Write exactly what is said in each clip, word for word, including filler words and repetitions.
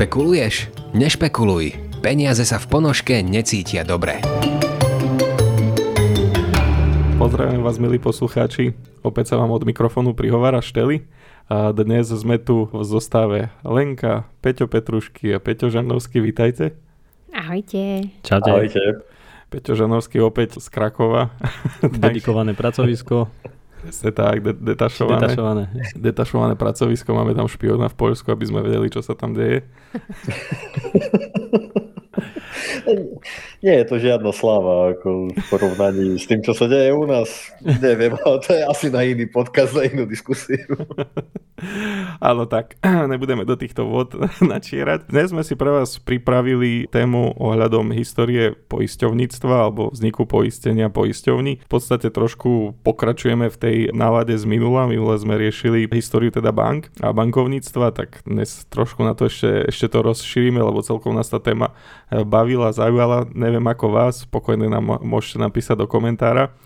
Špekuluješ? Nešpekuluj. Peniaze sa v ponožke necítia dobre. Pozdravím vás, milí poslucháči. Opäť sa vám od mikrofónu prihovára Šteli. A dnes sme tu v zostave Lenka, Peťo Petrušky a Peťo Žernovský. Vítajte. Ahojte. Čaute. Ahojte. Peťo Žanovský opäť z Krakova. Dedikované pracovisko. Ste tak, de- detašované. Detašované. detašované pracovisko, máme tam špiona v Poľsku, aby sme vedeli, čo sa tam deje. Nie je to žiadna sláva ako v porovnaní s tým, čo sa deje u nás. Neviem, ale to je asi na iný podcast, na inú diskusiu. Áno, tak nebudeme do týchto vôd načierať. Dnes sme si pre vás pripravili tému ohľadom histórie poisťovníctva alebo vzniku poistenia poisťovní. V podstate trošku pokračujeme v tej nálade z minula. Minule sme riešili históriu teda bank a bankovníctva, tak dnes trošku na to ešte, ešte to rozšírime, lebo celkom nás tá téma bavila, zaujala. Neviem ako vás, pokojne nám môžete napísať do komentára.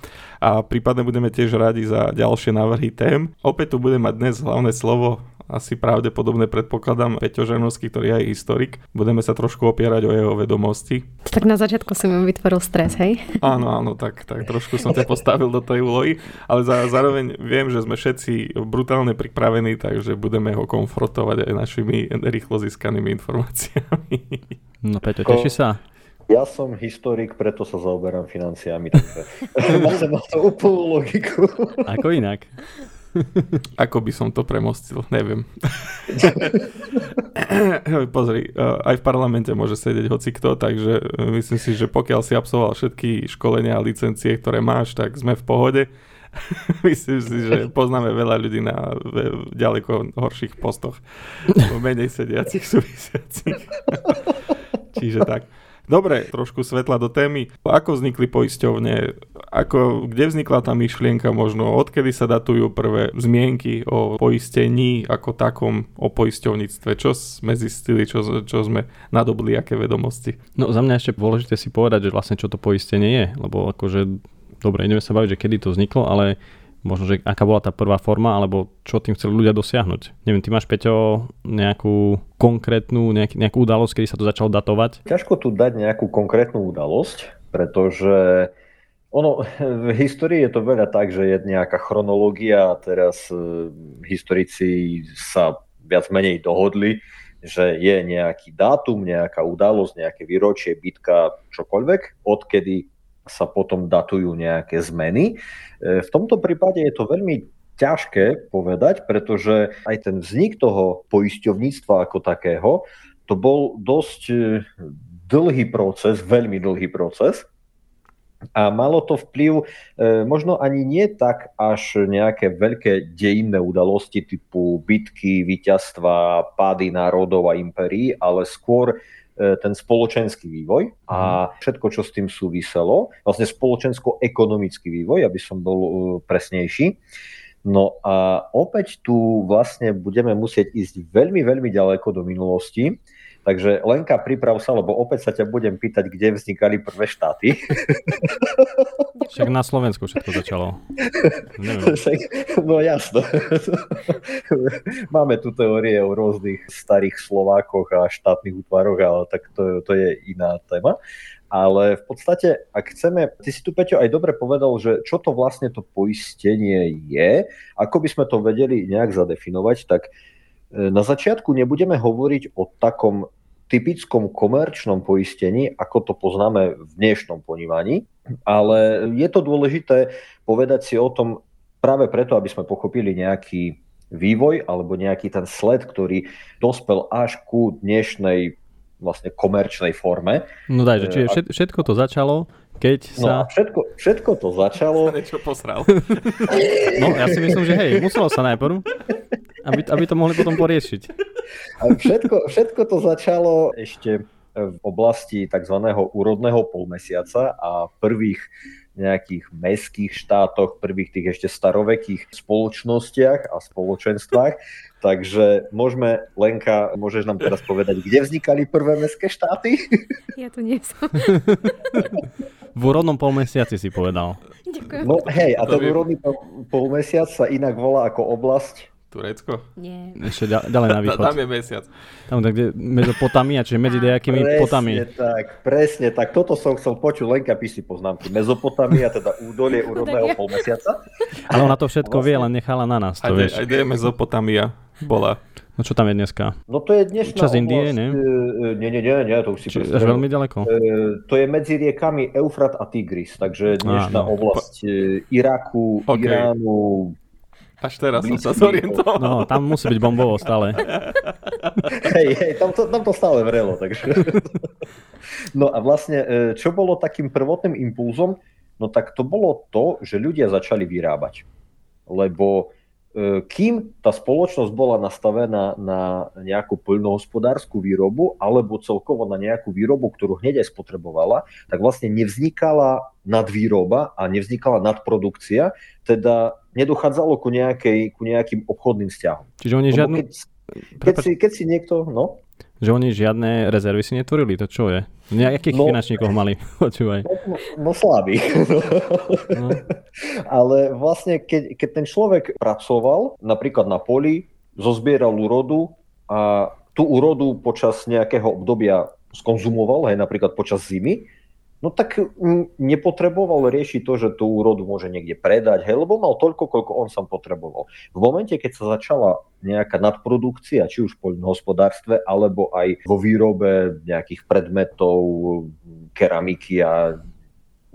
A prípadne budeme tiež radi za ďalšie návrhy tém. Opäť tu bude mať dnes hlavné slovo, asi pravdepodobne predpokladám, Peťo Žernovský, ktorý je aj historik. Budeme sa trošku opierať o jeho vedomosti. Tak na začiatku si mi vytvoril stres, hej? Áno, áno, tak, tak trošku som ťa postavil do tej úlohy, ale za, zároveň viem, že sme všetci brutálne pripravení, takže budeme ho konfrontovať aj našimi rýchlo získanými informáciami. No Peťo, teší sa? Ja som historik, preto sa zaoberám financiami. Takže mám to úplnú logiku. Ako inak? Ako by som to premostil, neviem. Pozri, aj v parlamente môže sedieť hocikto, takže myslím si, že pokiaľ si absolvoval všetky školenia a licencie, ktoré máš, tak sme v pohode. Myslím si, že poznáme veľa ľudí na ďaleko horších postoch, menej sediacich, súvisiacich. Čiže tak. Dobre, trošku svetla do témy. Ako vznikli poisťovne? Ako, kde vznikla tá myšlienka možno? Odkedy sa datujú prvé zmienky o poistení ako takom, o poisťovníctve? Čo sme zistili, čo, čo sme nadobudli, aké vedomosti? No za mňa ešte dôležité si povedať, že vlastne čo to poistenie je. Lebo akože, dobre, ideme sa baviť, že kedy to vzniklo, ale možno, že aká bola tá prvá forma, alebo čo tým chceli ľudia dosiahnuť. Neviem, ty máš, Peťo, nejakú konkrétnu, nejak, nejakú udalosť, kedy sa to začalo datovať? Ťažko tu dať nejakú konkrétnu udalosť, pretože ono, v histórii je to veľa tak, že je nejaká chronológia a teraz e, historici sa viac menej dohodli, že je nejaký dátum, nejaká udalosť, nejaké výročie, bitka, čokoľvek, odkedy sa potom datujú nejaké zmeny. V tomto prípade je to veľmi ťažké povedať, pretože aj ten vznik toho poisťovníctva ako takého, to bol dosť dlhý proces, veľmi dlhý proces a malo to vplyv možno ani nie tak až nejaké veľké dejinné udalosti typu bitky, víťazstva, pády národov a impérií, ale skôr ten spoločenský vývoj a všetko, čo s tým súviselo, vlastne spoločensko-ekonomický vývoj, aby som bol presnejší. No a opäť tu vlastne budeme musieť ísť veľmi, veľmi ďaleko do minulosti. Takže Lenka, priprav sa, lebo opäť sa ťa budem pýtať, kde vznikali prvé štáty. Však na Slovensku všetko začalo. No jasno. Máme tu teórie o rôznych starých Slovákoch a štátnych útvaroch, ale tak to, to je iná téma. Ale v podstate, ak chceme, ty si tu, Peťo, aj dobre povedal, že čo to vlastne to poistenie je, ako by sme to vedeli nejak zadefinovať, tak na začiatku nebudeme hovoriť o takom typickom komerčnom poistení, ako to poznáme v dnešnom ponímaní, ale je to dôležité povedať si o tom práve preto, aby sme pochopili nejaký vývoj alebo nejaký ten sled, ktorý dospel až ku dnešnej vlastne komerčnej forme. No daj, čiže všetko to začalo, keď sa... No všetko, všetko to začalo... Sa niečo posral. No ja si myslím, že hej, muselo sa najprv... Aby, aby to mohli potom poriešiť. A všetko, všetko to začalo ešte v oblasti tzv. Úrodného polmesiaca a prvých nejakých mestských štátoch, prvých tých ešte starovekých spoločnostiach a spoločenstvách. Takže môžeme, Lenka, môžeš nám teraz povedať, kde vznikali prvé mestské štáty? Ja tu nie som. V úrodnom polmesiaci si povedal. Ďakujem. No hej, a ten úrodný polmesiac sa inak volá ako oblasť Turecko? Nie. Ešte ďalej na východ. Tam je mesiac. Tam, kde Mezopotamia, čiže medzi nejakými potami. Presne tak, presne tak. Toto som chcel počuť, Lenka píši poznámky. Mezopotamia, teda údolie úrodného polmesiaca. Ale ona to všetko vlastne vie, len nechala na nás. To, aj kde je Mezopotamia bola. No čo tam je dneska? No to je dnešná čas Indie, ne? Nie, nie, nie, nie, to už si či, až veľmi ďaleko. E, to je medzi riekami Eufrat a Tigris, takže dnešná ah, no. oblasť e, Iraku, okay. Iránu. Až teraz som sa zorientoval. No, tam musí byť bombovo stále. Hej, hej, tam to, tam to stále vrelo, takže. No a vlastne, čo bolo takým prvotným impulzom? No tak to bolo to, že ľudia začali vyrábať. Lebo kým tá spoločnosť bola nastavená na nejakú poľnohospodárskú výrobu alebo celkovo na nejakú výrobu, ktorú hneď aj spotrebovala, tak vlastne nevznikala nadvýroba a nevznikala nadprodukcia, teda nedochádzalo ku, nejakej, ku nejakým obchodným vzťahom. Čiže oni žiadne... Keď, keď, si, keď si niekto... No? Že oni žiadne rezervy si netvorili, to čo je? Nejakých no, finančníkov mali, počúvaj. No, no slabý. No. Ale vlastne, keď, keď ten človek pracoval, napríklad na poli, zozbieral úrodu a tú úrodu počas nejakého obdobia skonzumoval, hej, napríklad počas zimy, no tak nepotreboval riešiť to, že tú úrodu môže niekde predať, hej, lebo mal toľko, koľko on sám potreboval. V momente, keď sa začala nejaká nadprodukcia, či už v poľnohospodárstve, alebo aj vo výrobe nejakých predmetov, keramiky a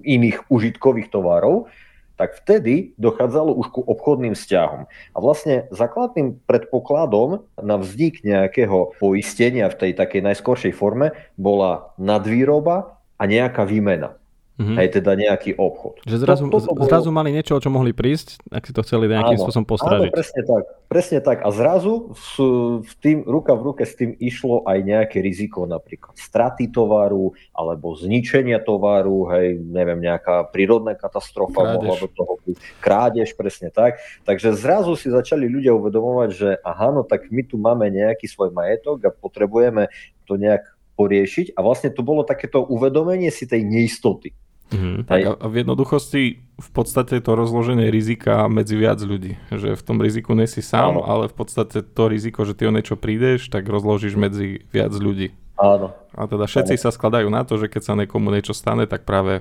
iných užitkových tovarov, tak vtedy dochádzalo už ku obchodným vzťahom. A vlastne základným predpokladom na vznik nejakého poistenia v tej takej najskoršej forme bola nadvýroba a nejaká výmena, mm-hmm. aj teda nejaký obchod. Že zrazu, to, to bolo... zrazu mali niečo, o čo mohli prísť, ak si to chceli nejakým áno, spôsobom postražiť. Áno, presne tak. Presne tak. A zrazu s, v tým, ruka v ruke s tým išlo aj nejaké riziko, napríklad straty tovaru, alebo zničenia tovaru, hej, neviem, nejaká prírodná katastrofa, mohla do toho byť krádež, presne tak. Takže zrazu si začali ľudia uvedomovať, že aha, no tak my tu máme nejaký svoj majetok a potrebujeme to nejak poriešiť a vlastne to bolo takéto uvedomenie si tej neistoty. Mm, tak a v jednoduchosti v podstate to rozloženie rizika medzi viac ľudí, že v tom riziku nie si sám, áno. ale v podstate to riziko, že ty o niečo prídeš, tak rozložíš medzi viac ľudí. Áno. A teda všetci áno. sa skladajú na to, že keď sa niekomu niečo stane, tak práve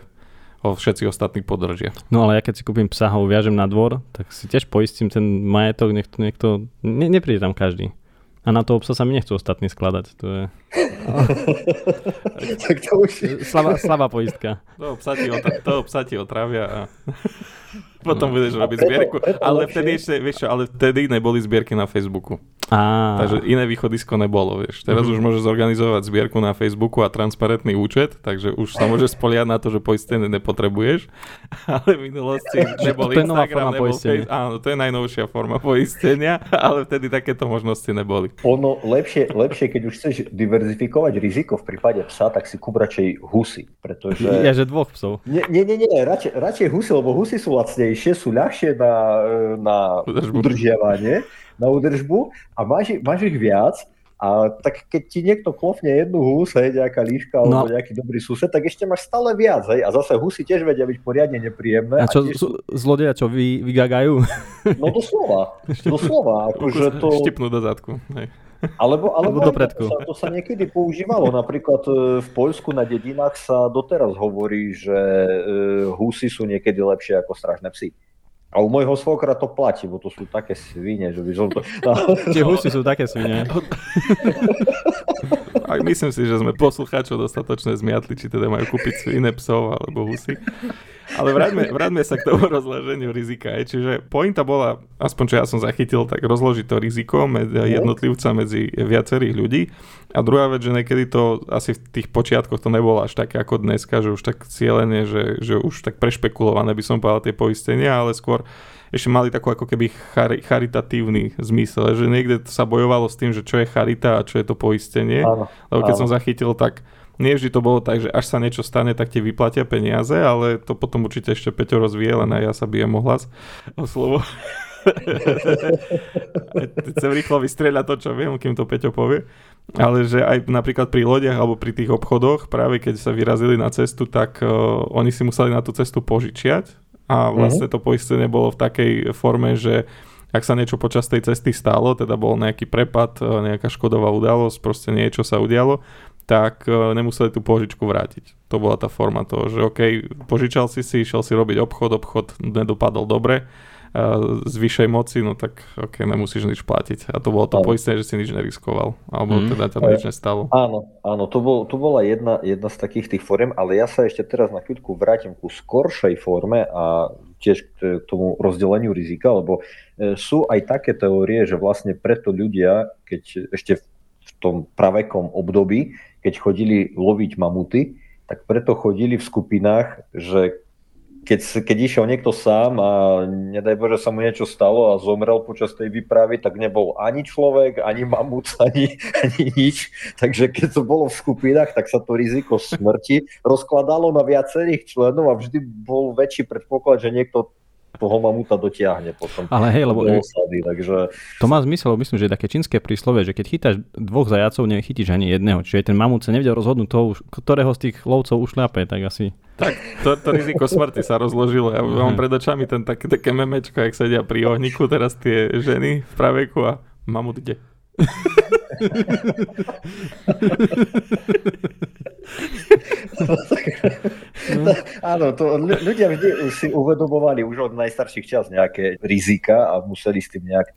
ho všetci ostatní podržia. No ale ja keď si kúpim psa a ho viažem na dvor, tak si tiež poistím ten majetok, niekto, niekto ne, nepríde tam každý. A na toho psa sa mi nechcú ostatní skladať. To je... tak to už... slabá, slabá poistka. Toho psa ti, otra- toho psa ti otravia a potom budeš robiť zbierku. Ale vtedy, ešte, vieš čo, ale vtedy neboli zbierky na Facebooku. Á. Takže iné východisko nebolo. Vieš. Teraz mm-hmm. už môžeš zorganizovať zbierku na Facebooku a transparentný účet, takže už sa môžeš spoliať na to, že poistenie nepotrebuješ. Ale v minulosti nebol to Instagram, nebol Facebook. Áno, to je najnovšia forma poistenia, ale vtedy takéto možnosti neboli. Ono lepšie, lepšie, keď už chceš diverzifikovať riziko v prípade psa, tak si kúp radšej husy, pretože... Ja, že dvoch psov. Nie, nie, nie, radšej, radšej husy, lebo husy sú lacnejšie, sú ľahšie na, na udržiavanie, na údržbu a máš, máš ich viac. A tak keď ti niekto klofne jednu hus, hej, nejaká líška alebo no. nejaký dobrý sused, tak ešte máš stále viac, hej, a zase husy tiež vedia byť poriadne nepríjemné. A čo, tiež... zlodeja čo vy, vygagajú? No doslova, doslova, akože to... Štipnú do zadku, hej. Alebo, alebo do predku. To, sa, to sa niekedy používalo, napríklad v Poľsku na dedinách sa doteraz hovorí, že husy sú niekedy lepšie ako strážne psy. A u môjho svokra to platí, bo to sú také svine, že by som to... Tie husy sú také svine. A myslím si, že sme poslucháčov dostatočne zmiatli, či teda majú kúpiť svine psov alebo husy. Ale vráťme, vráťme sa k tomu rozloženiu rizika. Čiže pointa bola, aspoň čo ja som zachytil, tak rozložiť to riziko jednotlivca medzi viacerých ľudí. A druhá vec, že niekedy to asi v tých počiatkoch to nebolo až také ako dneska, že už tak cieľene, že, že už tak prešpekulované by som povedal tie poistenia, ale skôr ešte mali takú ako keby chari, charitatívny zmysel, že niekde sa bojovalo s tým, že čo je charita a čo je to poistenie. Áno, lebo keď áno. som zachytil, tak nie vždy to bolo tak, že až sa niečo stane, tak ti vyplatia peniaze, ale to potom určite ešte Peťo rozvíje, len aj ja sa bijem o hlas, o slovo. Chcem rýchlo vystrieľať to, čo viem, kým to Peťo povie. Ale že aj napríklad pri lodiach alebo pri tých obchodoch, práve keď sa vyrazili na cestu, tak uh, oni si museli na tú cestu požičiať a vlastne to poistenie bolo v takej forme, že ak sa niečo počas tej cesty stalo, teda bol nejaký prepad, nejaká škodová udalosť, proste niečo sa udialo, tak nemuseli tú požičku vrátiť. To bola tá forma toho, že okej, okay, požičal si si, išiel si robiť obchod, obchod nedopadol dobre, z vyššej moci, no tak okej, okay, nemusíš nič platiť. A to bolo to poistné, že si nič neriskoval. Alebo mm. teda tam nič nestalo. Áno, áno, to, bol, to bola jedna, jedna z takých tých foriem, ale ja sa ešte teraz na chvíľku vrátim ku skoršej forme a tiež k tomu rozdeleniu rizika, lebo sú aj také teórie, že vlastne preto ľudia, keď ešte v tom pravekom období, keď chodili loviť mamuty, tak preto chodili v skupinách, že Keď, keď išiel niekto sám a nedaj Bože sa mu niečo stalo a zomrel počas tej výpravy, tak nebol ani človek, ani mamúc, ani, ani nič. Takže keď to bolo v skupinách, tak sa to riziko smrti rozkladalo na viacerých členov a vždy bol väčší predpoklad, že niekto toho mamuta dotiahne potom. Ale hej, lebo osady, takže... to má zmysel, myslím, že je také čínske príslovie, že keď chytáš dvoch zajacov, nechytíš ani jedného. Čiže ten mamut sa nevedel rozhodnúť toho, ktorého z tých lovcov ušľape, tak asi... Tak, to, to riziko smrti sa rozložilo. Ja mám pred očami ten tak, také memečko, jak sedia pri ohniku teraz tie ženy v praveku a mamut ide. No, tak, no, áno, to ľudia vždy si uvedomovali už od najstarších čas nejaké rizika a museli s tým nejak,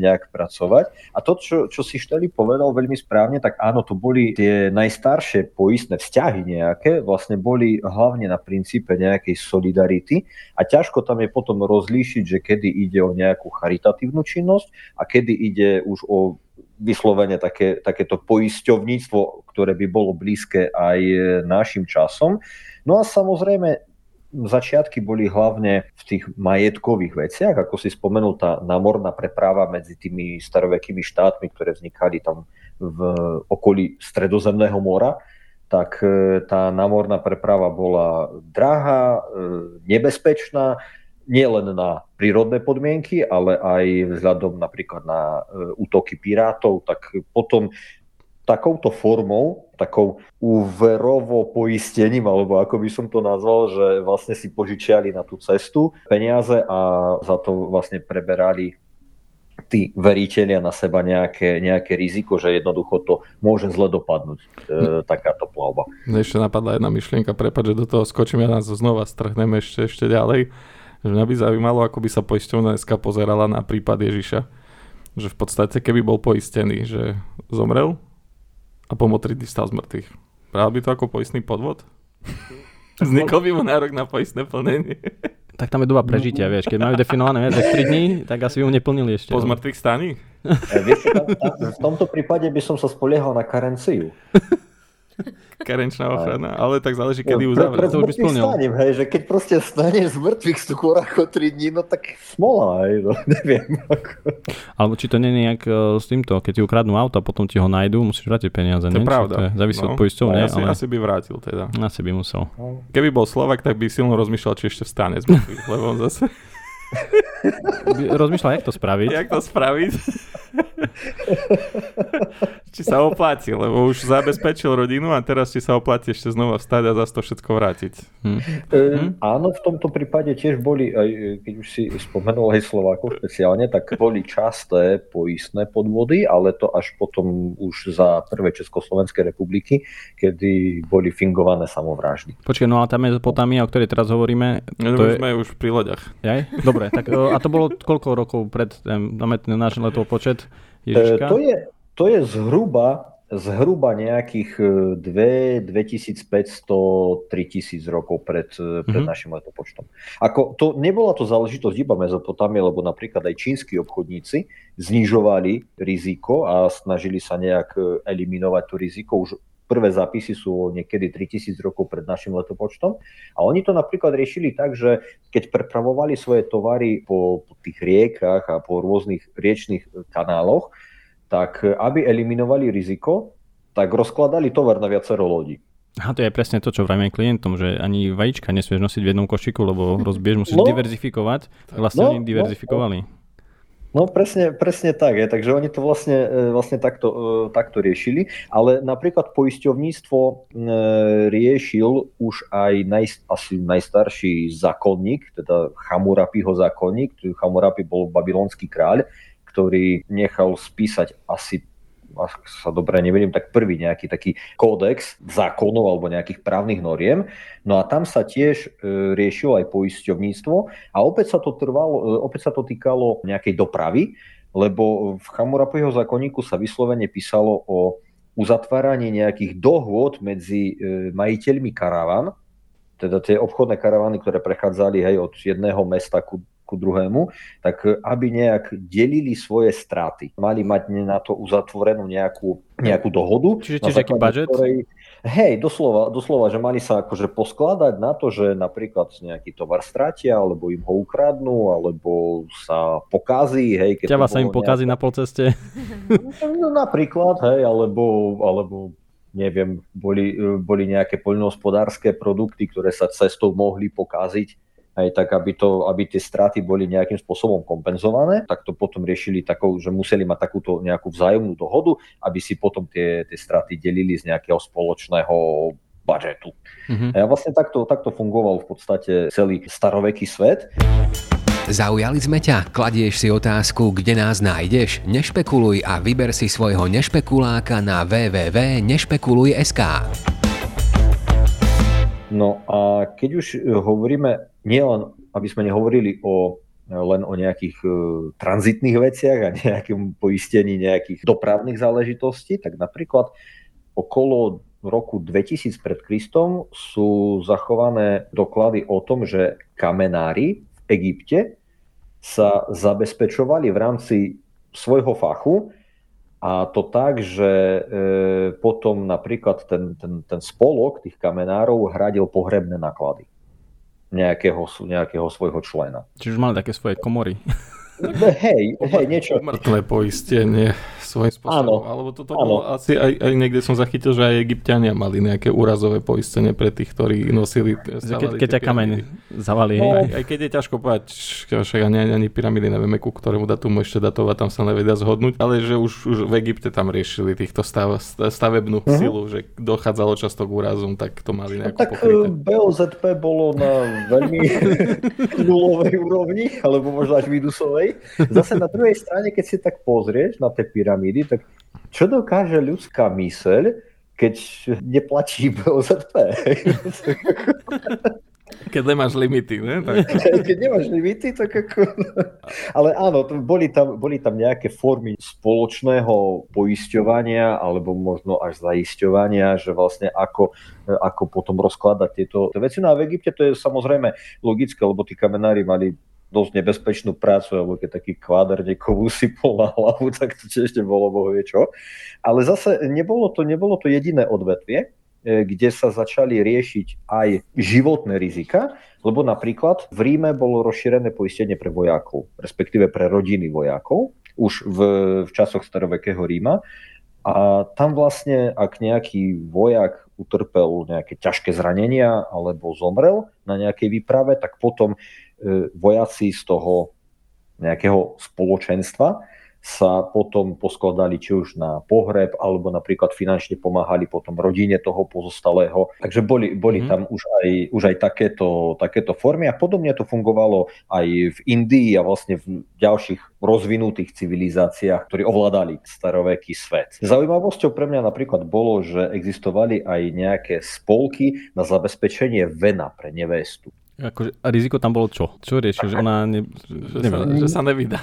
nejak pracovať. A to, čo, čo si Šteli povedal veľmi správne, tak áno, to boli tie najstaršie poistné vzťahy nejaké, vlastne boli hlavne na princípe nejakej solidarity a ťažko tam je potom rozlíšiť, že kedy ide o nejakú charitatívnu činnosť a kedy ide už o vyslovene také, takéto poisťovníctvo, ktoré by bolo blízke aj našim časom. No a samozrejme, začiatky boli hlavne v tých majetkových veciach, ako si spomenul, tá námorná preprava medzi tými starovekými štátmi, ktoré vznikali tam v okolí Stredozemného mora, tak tá námorná preprava bola drahá, nebezpečná, nielen na prírodné podmienky, ale aj vzhľadom napríklad na útoky pirátov, tak potom takouto formou, takou úverovo poistením, alebo ako by som to nazval, že vlastne si požičiali na tú cestu peniaze a za to vlastne preberali tí veritelia na seba nejaké, nejaké riziko, že jednoducho to môže zle dopadnúť, e, takáto plavba. Ešte napadla jedna myšlienka, prepáč, že do toho skočím, ja nás znova strhneme ešte, ešte ďalej. Že mňa by zaujímalo, ako by sa poisťovňa dneska pozerala na prípad Ježiša. Že v podstate, keby bol poistený, že zomrel a po tri dni stal z mŕtvych. Práve by to ako poistný podvod? Vznikol by mu nárok na poistné plnenie. Tak tam je doba prežitia, vieš. Keď majú definované viac ako tri dní, tak asi ju neplnili ešte. Po zmrtvých staní? Ja, vieš, tam, tam, v tomto prípade by som sa spoliehal na karenciu. Karenčná ochrana, ale tak záleží, kedy ju uzavrieť. To už by splnil. Stanem, hej, že keď proste staneš z mŕtvych skôr ako tri dní, no tak smola, hej, no, neviem. Ako. Alebo či to nie je nejak s týmto, keď ti ukradnú auto a potom ti ho nájdú, musíš vrátiť peniaze. To je ne? Pravda. To je, závisí no, od poisťovne. Asi, ale... asi by vrátil teda. Asi by musel. Keby bol Slovák, tak by silno rozmýšľal, či ešte vstane z mŕtvych, lebo on zase... Rozmýšľal, jak to spraviť. Jak to spraviť? Či sa oplatí, lebo už zabezpečil rodinu a teraz či sa oplatí ešte znova vstať a zase to všetko vrátiť. Hm. E, hm? Áno, v tomto prípade tiež boli, aj, keď už si spomenul aj Slovákov špeciálne, tak boli časté poistné podvody, ale to až potom už za prvé Československej republiky, kedy boli fingované samovráždy. Počkaj, no a tá Mezopotámia, o ktorej teraz hovoríme... No, to je... sme už pri loďach. Jaj? Dobre, tak a to bolo koľko rokov pred náš letopočet? Ježiška? To je, to je zhruba, zhruba nejakých dvetisícpäťsto až tritisíc rokov pred, pred mm-hmm. našim letopočtom. Ako to, nebola to záležitosť iba Mezopotámie, lebo napríklad aj čínsky obchodníci znižovali riziko a snažili sa nejak eliminovať to riziko. Už prvé zápisy sú niekedy tritisíc rokov pred našim letopočtom a oni to napríklad riešili tak, že keď prepravovali svoje tovary po, po tých riekach a po rôznych riečných kanáloch, tak aby eliminovali riziko, tak rozkladali tovar na viacero lodí. A to je presne to, čo vravím klientom, že ani vajíčka nesmieš nosiť v jednom košiku, lebo rozbiež musíš no, diverzifikovať. Vlastne no, diverzifikovali. No, No presne, presne tak. Je. Takže oni to vlastne, vlastne takto, takto riešili. Ale napríklad poisťovníctvo riešil už aj naj, asi najstarší zákonník, teda Hammurabiho zákonník. Hammurabi bol babylonský kráľ, ktorý nechal spísať asi, ak sa dobre nevedím, tak prvý nejaký taký kódex zákonov alebo nejakých právnych noriem. No a tam sa tiež riešilo aj poisťovníctvo a opäť sa to trvalo, opäť sa to týkalo nejakej dopravy, lebo v Hammurabiho zákonníku sa vyslovene písalo o uzatváraní nejakých dohôd medzi majiteľmi karavan, teda tie obchodné karavany, ktoré prechádzali hej, od jedného mesta ku ku druhému, tak aby nejak delili svoje straty. Mali mať na to uzatvorenú nejakú, nejakú dohodu. Čiže tiež nejaký budžet? Ktorej, hej, doslova, doslova, že mali sa akože poskladať na to, že napríklad nejaký tovar stratia, alebo im ho ukradnú, alebo sa pokazí. Hej, keď ťava sa im pokazí nejaká... na polceste. No, napríklad, hej, alebo... alebo... neviem, boli, boli nejaké poľnohospodárske produkty, ktoré sa cestou mohli pokaziť, aj tak, aby, to, aby tie straty boli nejakým spôsobom kompenzované, tak to potom riešili takou, že museli mať takúto nejakú vzájomnú dohodu, aby si potom tie, tie straty delili z nejakého spoločného budžetu. Mhm. A vlastne takto, takto fungoval v podstate celý staroveký svet. Zaujali sme ťa? Kladieš si otázku, kde nás nájdeš? Nešpekuluj a vyber si svojho nešpekuláka na w w w bodka nešpekuluj bodka es ká. No a keď už hovoríme, nielen, aby sme nehovorili o, len o nejakých e, tranzitných veciach a nejakom poistení nejakých dopravných záležitostí, tak napríklad okolo roku dvetisíc pred Kristom sú zachované doklady o tom, že kamenári v Egypte sa zabezpečovali v rámci svojho fachu a to tak, že e, potom napríklad ten, ten, ten spolok tých kamenárov hradil pohrebné náklady nejakého, nejakého svojho člena. Čiže mali také svoje komory. No, hej, hej, niečo. Mŕtve poistenie svojím spôsobom. Áno, alebo toto bolo asi aj, aj niekde som zachytil, že aj Egypťania mali nejaké úrazové poistenie pre tých, ktorí nosili... Ke, keď ťa kameň zavali. No, aj, aj keď je ťažko povedať, však ani, ani pyramidy nevieme, ku ktorému datumu ešte datovať, tam sa nevedia zhodnúť, ale že už, už v Egypte tam riešili týchto stav, stavebnú uh-huh. silu, že dochádzalo často k úrazom, tak to mali nejakú no, tak pokryté. bé o zet pé bolo na veľmi nulovej úrovni, alebo možno až výdusovej. Zase na druhej strane, keď si tak pozrieš na tie pyramídy, tak čo dokáže ľudská myseľ, keď neplatí bé o zet pé? Keď nemáš limity, ne? Tak... Keď nemáš limity, tak ako... Ale áno, boli tam, boli tam nejaké formy spoločného poisťovania, alebo možno až zaisťovania, že vlastne ako, ako potom rozkladať tieto veci. No a v Egypte to je samozrejme logické, lebo tí kamenári mali dosť nebezpečnú prácu, alebo keď taký kváder niekomu sypol na hlavu, tak to ešte bolo bohvie čo. Ale zase nebolo to, nebolo to jediné odvetvie, kde sa začali riešiť aj životné rizika, lebo napríklad v Ríme bolo rozšírené poistenie pre vojakov, respektíve pre rodiny vojakov, už v, v časoch starovekého Ríma. A tam vlastne, ak nejaký vojak utrpel nejaké ťažké zranenia alebo zomrel na nejakej výprave, tak potom vojaci z toho nejakého spoločenstva sa potom poskladali či už na pohreb, alebo napríklad finančne pomáhali potom rodine toho pozostalého. Takže boli, boli mm. tam už aj, už aj takéto, takéto formy a podobne to fungovalo aj v Indii a vlastne v ďalších rozvinutých civilizáciách, ktorí ovládali staroveký svet. Zaujímavosťou pre mňa napríklad bolo, že existovali aj nejaké spolky na zabezpečenie vena pre nevestu. Akože, a riziko tam bolo čo? Čo riešil? Že ona ne, že, neviem, sa, že sa nevydá.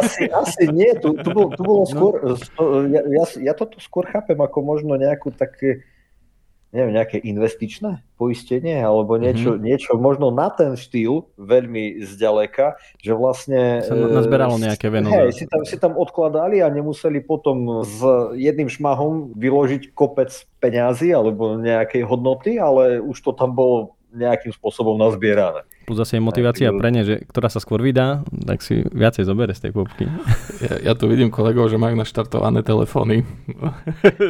Asi, asi nie. Tu, tu, bolo, tu bolo skôr... No. Ja, ja, ja toto skôr chápem ako možno nejakú také... neviem, nejaké investičné poistenie alebo niečo, mm-hmm. niečo možno na ten štýl veľmi zďaleka, že vlastne... Sa nazberalo nejaké veno. Hej, si tam, si tam odkladali a nemuseli potom s jedným šmahom vyložiť kopec peňazí alebo nejakej hodnoty, ale už to tam bolo nejakým spôsobom nazbierané. Plus zase je motivácia pre ne, že ktorá sa skôr vydá, tak si viacej zobere z tej popky. Ja, ja tu vidím kolegov, že majú naštartované telefóny.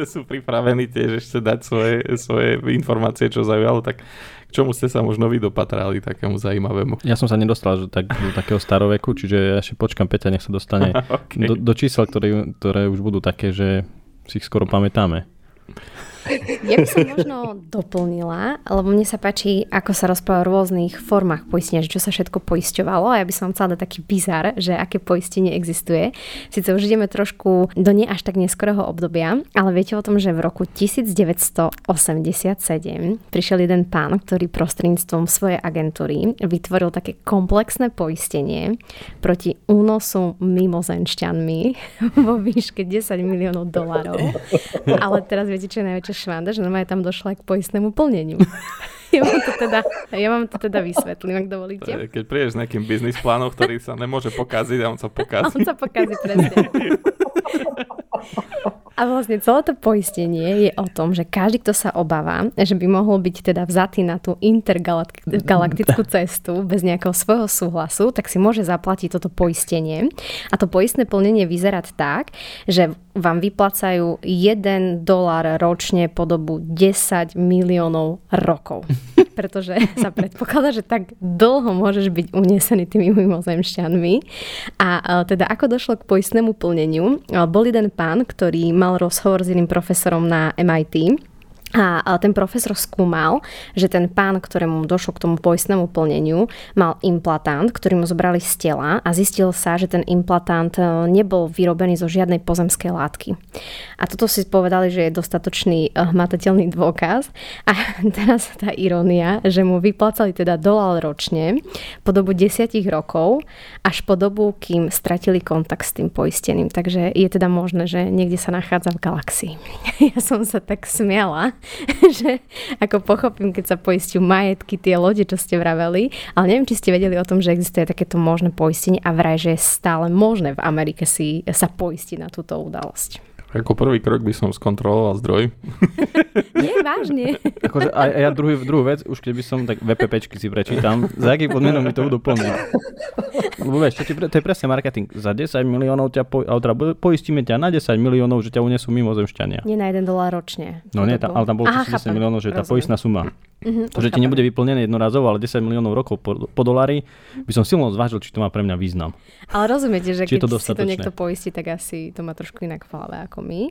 Sú pripravení tiež ešte dať svoje, svoje informácie, čo zaujalo, tak čomu ste sa možno vy dopatrali takému zaujímavému. Ja som sa nedostal že tak, do takého staroveku, čiže ja ešte počkam, Peťa, nech sa dostane okay. do, do čísel, ktoré, ktoré už budú také, že si ich skoro pamätáme. Ja by som možno doplnila, lebo mne sa páči, ako sa rozpráva o rôznych formách poistenia, že čo sa všetko poisťovalo, a ja by som vám chcela dať taký bizar, že aké poistenie existuje. Sice už ideme trošku do nie až tak neskorého obdobia, ale viete o tom, že v roku devätnásť osemdesiatsedem prišiel jeden pán, ktorý prostredníctvom svojej agentúry vytvoril také komplexné poistenie proti únosu mimozenšťanmi vo výške desať miliónov dolárov. Ale teraz viete, čo je najväčšie švanda, že normálne tam došla k poistnému plneniu. Ja vám to teda, ja vám to teda vysvetlím, ak dovolíte. Keď prídeš s nejakým biznis plánom, ktorý sa nemôže pokaziť, a on sa pokazí. On sa pokazí, presne. A vlastne celé to poistenie je o tom, že každý, kto sa obáva, že by mohol byť teda vzatý na tú intergalaktickú cestu bez nejakého svojho súhlasu, tak si môže zaplatiť toto poistenie. A to poistné plnenie vyzerá tak, že vám vyplacajú jeden dolár ročne po dobu desať miliónov rokov. Pretože sa predpokladá, že tak dlho môžeš byť unesený tými mimozemšťanmi. A teda ako došlo k poistnému plneniu, bol jeden pán, ktorý mal rozhovor s jedným profesorom na em í té. A ten profesor skúmal, že ten pán, ktorému došlo k tomu poistnému plneniu, mal implantant, ktorý mu zobrali z tela, a zistil sa, že ten implantant nebol vyrobený zo žiadnej pozemskej látky. A toto si povedali, že je dostatočný hmatateľný dôkaz. A teraz tá irónia, že mu vyplácali teda dolár ročne po dobu desať rokov, až po dobu, kým stratili kontakt s tým poisteným. Takže je teda možné, že niekde sa nachádza v galaxii. Ja som sa tak smiala, že ako pochopím, keď sa poistiu majetky, tie lode, čo ste vraveli, ale neviem, či ste vedeli o tom, že existuje takéto možné poistenie, a vraj, že je stále možné v Amerike si sa poistiť na túto udalosť. Ako prvý krok by som skontroloval zdroj. Nie, vážne. Akože, a ja druhý, druhú vec, už keď by som tak vé pé péčky si prečítam, za akým podmienom mi to budú plniť. Lebo vieš, to je presne marketing. Za desať miliónov ťa po, poistíme ťa na desať miliónov, že ťa unesú mimozemšťania. Nie na jeden dolár ročne. No nie, tam, ale tam bolo šesťdesiat miliónov, že tá poistná suma. Uh-huh, to, že chápam. Ti nebude vyplnené jednorazovo, ale desať miliónov rokov po, po dolári, by som silno zvážil, či to má pre mňa význam. Ale rozumiete, že keď to si to niekto poistí, tak asi to má trošku inak v hlave ako my.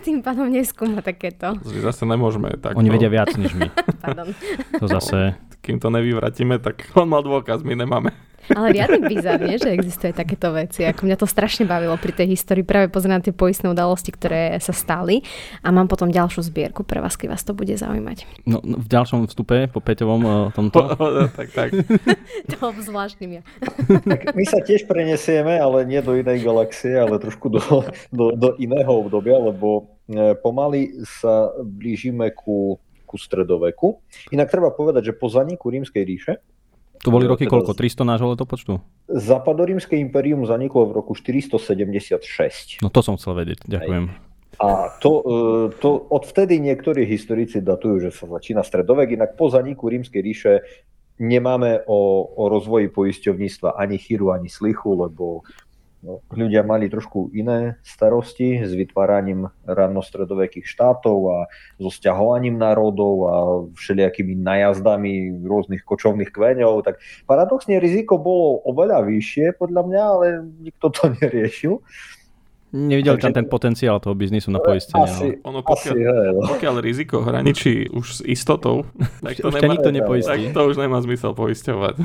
Tým pádom neskúma takéto. Zase nemôžeme takto. Oni vedia viac než my. Pardon. To zase... Kým to nevyvratíme, tak on mal dôkaz, my nemáme. Ale riadne bizár, nie? Že existuje takéto veci. Ako mňa to strašne bavilo pri tej histórii, práve pozerám tie poistné udalosti, ktoré sa stali, a mám potom ďalšiu zbierku pre vás, keď vás to bude zaujímať. No, no v ďalšom vstupe, po Peťovom tomto. O, o, tak, tak. To obzvláštnym ja. Tak my sa tiež prenesieme, ale nie do inej galaxie, ale trošku do, do, do iného obdobia, lebo pomaly sa blížime ku, ku stredoveku. Inak treba povedať, že po zaniku Rímskej ríše, to boli roky koľko? tristo nášho letopočtu? Západorímske impérium zaniklo v roku štyristosedemdesiatšesť. No to som chcel vedieť, ďakujem. A to, to odvtedy niektorí historici datujú, že sa začína stredovek, inak po zaniku Rímskej ríše nemáme o, o rozvoji poisťovníctva ani chyru, ani slichu, lebo no, ľudia mali trošku iné starosti s vytváraním ranostredovekých štátov a so sťahovaním národov a všelijakými najazdami rôznych kočovných kmeňov. Tak paradoxne riziko bolo oveľa vyššie podľa mňa, ale nikto to neriešil. Nevidel tam ten potenciál toho biznisu na poistenie. Asi, ono pokiaľ, asi, hej, no. pokiaľ riziko hraničí už s istotou, tak to, už nemá, nikto tak to už nemá zmysel poisťovať.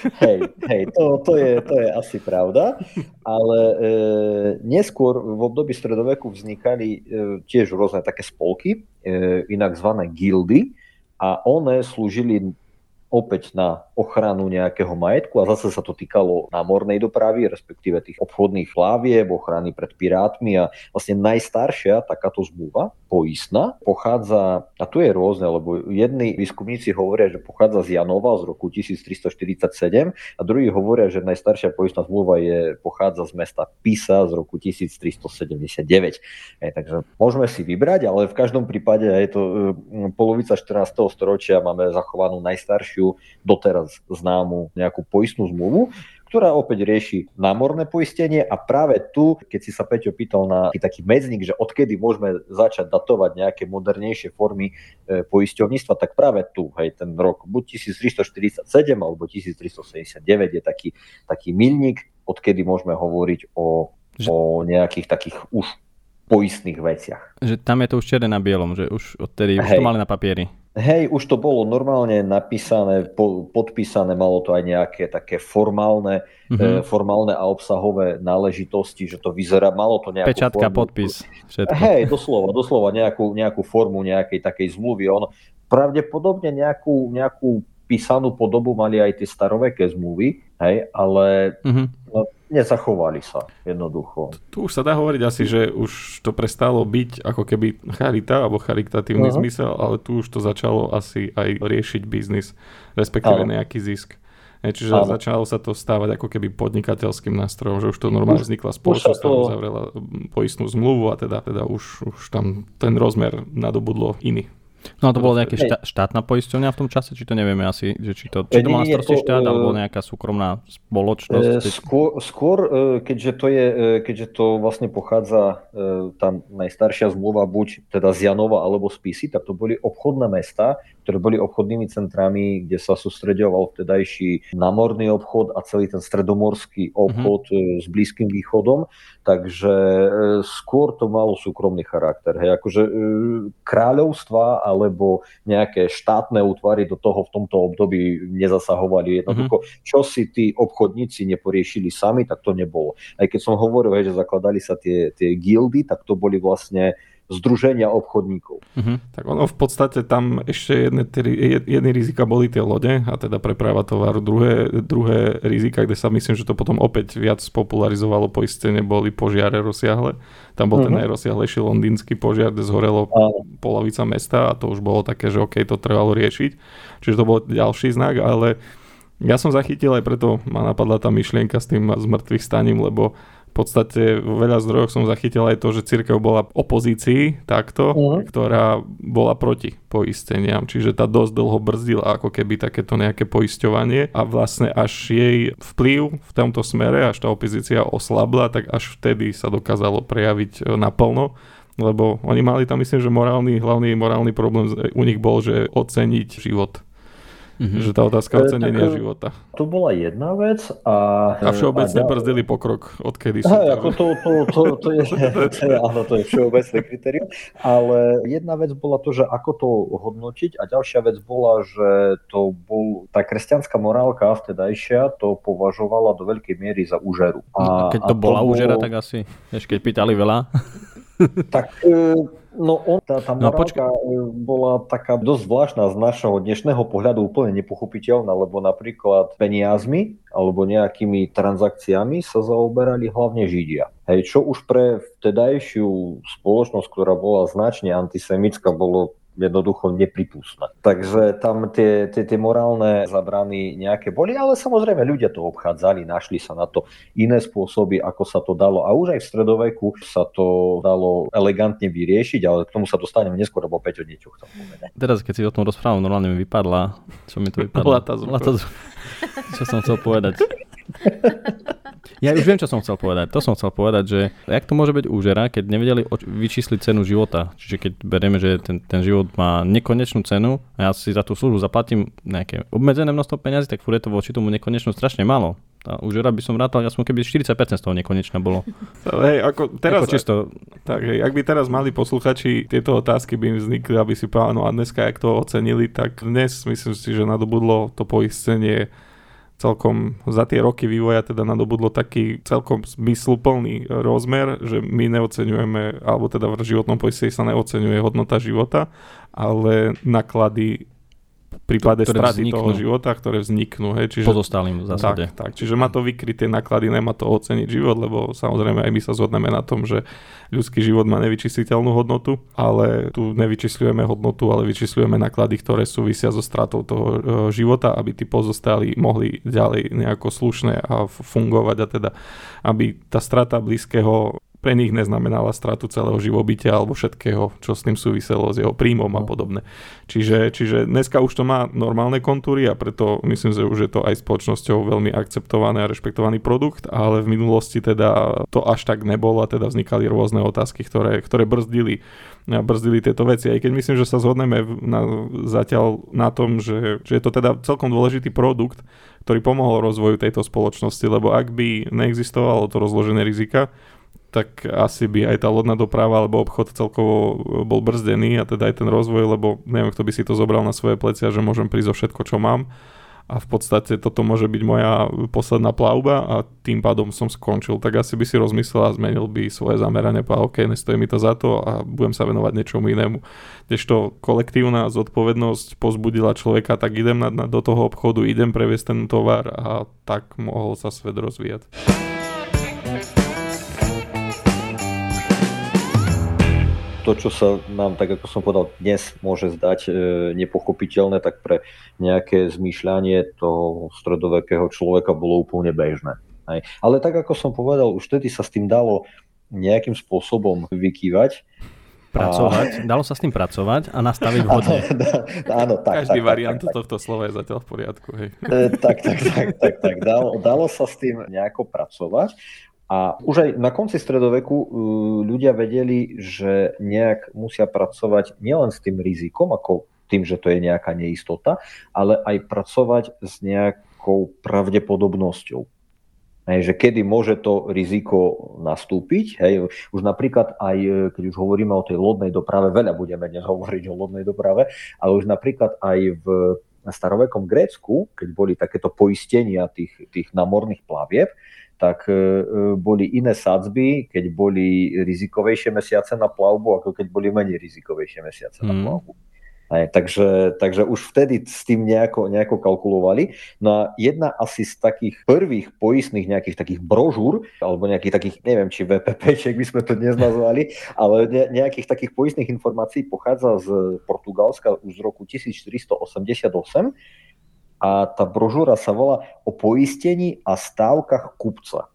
Hej, hej, to, to, je, to je asi pravda, ale e, neskôr v období stredoveku vznikali e, tiež rôzne také spolky, e, inak zvané gildy, a one slúžili opäť na ochranu nejakého majetku, a zase sa to týkalo námornej dopravy, respektíve tých obchodných plavieb, ochrany pred pirátmi, a vlastne najstaršia takáto zmluva poistná pochádza, a tu je rôzne, lebo jedni výskumníci hovoria, že pochádza z Janova z roku tisíctristoštyridsaťsedem, a druhí hovoria, že najstaršia poistná zmluva je, pochádza z mesta Pisa z roku tisíctristosedemdesiatdeväť. E, takže môžeme si vybrať, ale v každom prípade je to polovica štrnásteho storočia, máme zachovanú najstaršiu najväčšiu doteraz známu nejakú poistnú zmluvu, ktorá opäť rieši námorné poistenie. A práve tu, keď si sa Peťo pýtal na taký medzník, že odkedy môžeme začať datovať nejaké modernejšie formy e, poisťovníctva, tak práve tu, hej, ten rok buď tisíc tristoštyridsaťsedem alebo tisíc tristosedemdesiatdeväť je taký, taký milník, odkedy môžeme hovoriť o, že... o nejakých takých už poistných veciach. Že tam je to už čierne na bielom, že už odtedy už to mali na papieri. Hej, už to bolo normálne napísané, po, podpísané, malo to aj nejaké také formálne, mm-hmm. e, formálne a obsahové náležitosti, že to vyzerá, malo to nejakú pečatka, formu. Podpis, všetko. Hej, doslova, doslova nejakú, nejakú formu nejakej takej zmluvy. On pravdepodobne nejakú, nejakú písanú podobu mali aj tie staroveké zmluvy, hej, ale... Mm-hmm. No, nezachovali sa jednoducho. Tu už sa dá hovoriť asi, že už to prestalo byť ako keby charita alebo charitatívny uh-huh. zmysel, ale tu už to začalo asi aj riešiť biznis, respektíve ale. nejaký zisk. Je, čiže ale. začalo sa to stávať ako keby podnikateľským nástrojom, že už to normálne vznikla spoločnosť, to... zavrela poistnú zmluvu a teda, teda už, už tam ten rozmer nadobudlo iný. No to bolo nejaké šta- štátna poisťovňa v tom čase, či to nevieme asi, že či to, či to má na starosti štát, alebo nejaká súkromná spoločnosť? Skôr, skôr keďže, to je, keďže to vlastne pochádza, tam najstaršia zmluva buď teda z Janova alebo z Písy, tak to boli obchodné mestá, ktoré boli obchodnými centrami, kde sa sústreďoval vtedajší námorný obchod a celý ten stredomorský obchod mm-hmm. s Blízkym východom, takže skôr to malo súkromný charakter. Hej, akože kráľovstva alebo nejaké štátne útvary do toho v tomto období nezasahovali jednoducho. Mm-hmm. Čo si tí obchodníci neporiešili sami, tak to nebolo. Aj keď som hovoril, hej, že zakladali sa tie, tie gildy, tak to boli vlastne združenia obchodníkov. Uh-huh. Tak ono v podstate tam ešte jedné, jedné rizika boli tie lode a teda preprava tovaru. Druhé, druhé rizika, kde sa myslím, že to potom opäť viac spopularizovalo poistenie, boli požiare rozsiahle. Tam bol uh-huh. ten najrozsiahlejší londýnsky požiar, kde zhorelo uh-huh. polovica mesta a to už bolo také, že okej, okay, to trebalo riešiť. Čiže to bol ďalší znak, ale ja som zachytil aj preto ma napadla tá myšlienka s tým zmrtvých staním, lebo v podstate vo veľa zdrojoch som zachytil aj to, že cirkev bola v opozícii takto, uh-huh. ktorá bola proti poisteniam. Čiže tá dosť dlho brzdila ako keby takéto nejaké poisťovanie a vlastne až jej vplyv v tomto smere, až tá opozícia oslabla, tak až vtedy sa dokázalo prejaviť naplno. Lebo oni mali tam, myslím, že morálny, hlavný morálny problém u nich bol, že oceniť život. Mm-hmm. Že tá otázka ocenenia tak, života. To bola jedna vec a... A všeobecne a... brzdili pokrok, odkedy sú... Hej, ako to, to, to, to, je, to, je, áno, to je všeobecné kritérium, ale jedna vec bola to, že ako to hodnotiť a ďalšia vec bola, že to bol... Tá kresťanská morálka vtedajšia to považovala do veľkej miery za úžeru. A, a keď to a bola to úžera, bolo... tak asi, než keď pýtali veľa... Tak... E... No on, tá, tá morálka no, počka- bola taká dosť zvláštna z našeho dnešného pohľadu úplne nepochopiteľná, lebo napríklad peniazmi alebo nejakými transakciami sa zaoberali hlavne Židia. Hej, čo už pre vtedajšiu spoločnosť, ktorá bola značne antisemická, bolo jednoducho nepripustné. Takže tam tie, tie, tie morálne zabrany nejaké boli, ale samozrejme ľudia to obchádzali, našli sa na to iné spôsoby, ako sa to dalo. A už aj v stredoveku sa to dalo elegantne vyriešiť, ale k tomu sa dostaneme neskôr, lebo Peťo niečo chcel povedať. Teraz, keď si o tom rozprávam, normálne mi vypadla, čo mi to vypadlo? Čo som chcel povedať? Ja už viem, čo som chcel povedať. To som chcel povedať, že jak to môže byť úžera, keď nevedeli vyčísliť cenu života. Čiže keď berieme, že ten, ten život má nekonečnú cenu a ja si za tú službu zaplatím nejaké obmedzené množstvo peňazí, tak furt je to voči tomu nekonečnú strašne málo. Tá úžera by som rátal, aspoň keby štyridsať percent z toho nekonečná bolo. Hej, ako teraz... Ako čisto... Tak, hej, ak by teraz mali posluchači, tieto otázky by im vznikli, aby si povedal, no a dneska, jak to ocenili, tak dnes myslím si, že nadobudlo to poistenie celkom za tie roky vývoja teda nadobudlo taký celkom zmysluplný rozmer, že my neoceňujeme, alebo teda v životnom poistení sa neoceňuje hodnota života, ale náklady v prípade straty toho života, ktoré vzniknú. Hej, čiže, pozostalým v zásade. Tak, tak, čiže má to vykryté náklady, nemá to oceniť život, lebo samozrejme aj my sa zhodneme na tom, že ľudský život má nevyčísliteľnú hodnotu, ale tu nevyčísľujeme hodnotu, ale vyčísľujeme náklady, ktoré súvisia so stratou toho života, aby tí pozostali mohli ďalej nejako slušne a fungovať a teda, aby tá strata blízkeho pre nich neznamenala stratu celého živobytia alebo všetkého, čo s tým súviselo, s jeho príjmom a podobne. Čiže, čiže dneska už to má normálne kontúry a preto myslím, že už je to aj spoločnosťou veľmi akceptovaný a rešpektovaný produkt, ale v minulosti teda to až tak nebolo a teda vznikali rôzne otázky, ktoré, ktoré brzdili, brzdili tieto veci. Aj keď myslím, že sa zhodneme na, zatiaľ na tom, že, že je to teda celkom dôležitý produkt, ktorý pomohol rozvoju tejto spoločnosti, lebo ak by neexistovalo to rozložené rizika, tak asi by aj tá lodná doprava alebo obchod celkovo bol brzdený a teda aj ten rozvoj, lebo neviem, kto by si to zobral na svoje plecia, že môžem prísť o všetko, čo mám. A v podstate toto môže byť moja posledná plavba a tým pádom som skončil. Tak asi by si rozmyslel a zmenil by svoje zameranie. Povedal, OK, nestojí mi to za to a budem sa venovať niečomu inému. Kdežto kolektívna zodpovednosť pozbudila človeka, tak idem na, na, do toho obchodu, idem previesť ten tovar a tak mohol sa svet rozvíjať. To, čo sa nám, tak ako som povedal, dnes môže zdať e, nepochopiteľné, tak pre nejaké zmýšľanie toho stredovekého človeka bolo úplne bežné. Hej. Ale tak, ako som povedal, už vtedy sa s tým dalo nejakým spôsobom vykývať. Pracovať, a... dalo sa s tým pracovať a nastaviť vhodne. Áno, tak. Každý tak, variant tak, tak, tohto slova je zatiaľ v poriadku. Hej. E, tak, tak, tak, tak, tak. Dalo, dalo sa s tým nejako pracovať. A už aj na konci stredoveku ľudia vedeli, že nejak musia pracovať nielen s tým rizikom, ako tým, že to je nejaká neistota, ale aj pracovať s nejakou pravdepodobnosťou. Hej, že kedy môže to riziko nastúpiť. Hej, už napríklad aj, keď už hovoríme o tej lodnej doprave, veľa budeme dnes hovoriť o lodnej doprave, ale už napríklad aj v starovekom Grécku, keď boli takéto poistenia tých, tých námorných plavieb, tak boli iné sadzby, keď boli rizikovejšie mesiace na plavbu, ako keď boli menej rizikovejšie mesiace mm. na plavbu. Aj, takže, takže už vtedy s tým nejako, nejako kalkulovali. No a jedna asi z takých prvých poistných nejakých takých brožúr, alebo nejakých takých, neviem, či vé pé pé, by sme to dnes nazvali, ale ne, nejakých takých poistných informácií pochádza z Portugalska už z roku tisícštyristoosemdesiatosem, a tá brožúra sa volá o poistení a stávkach kupca.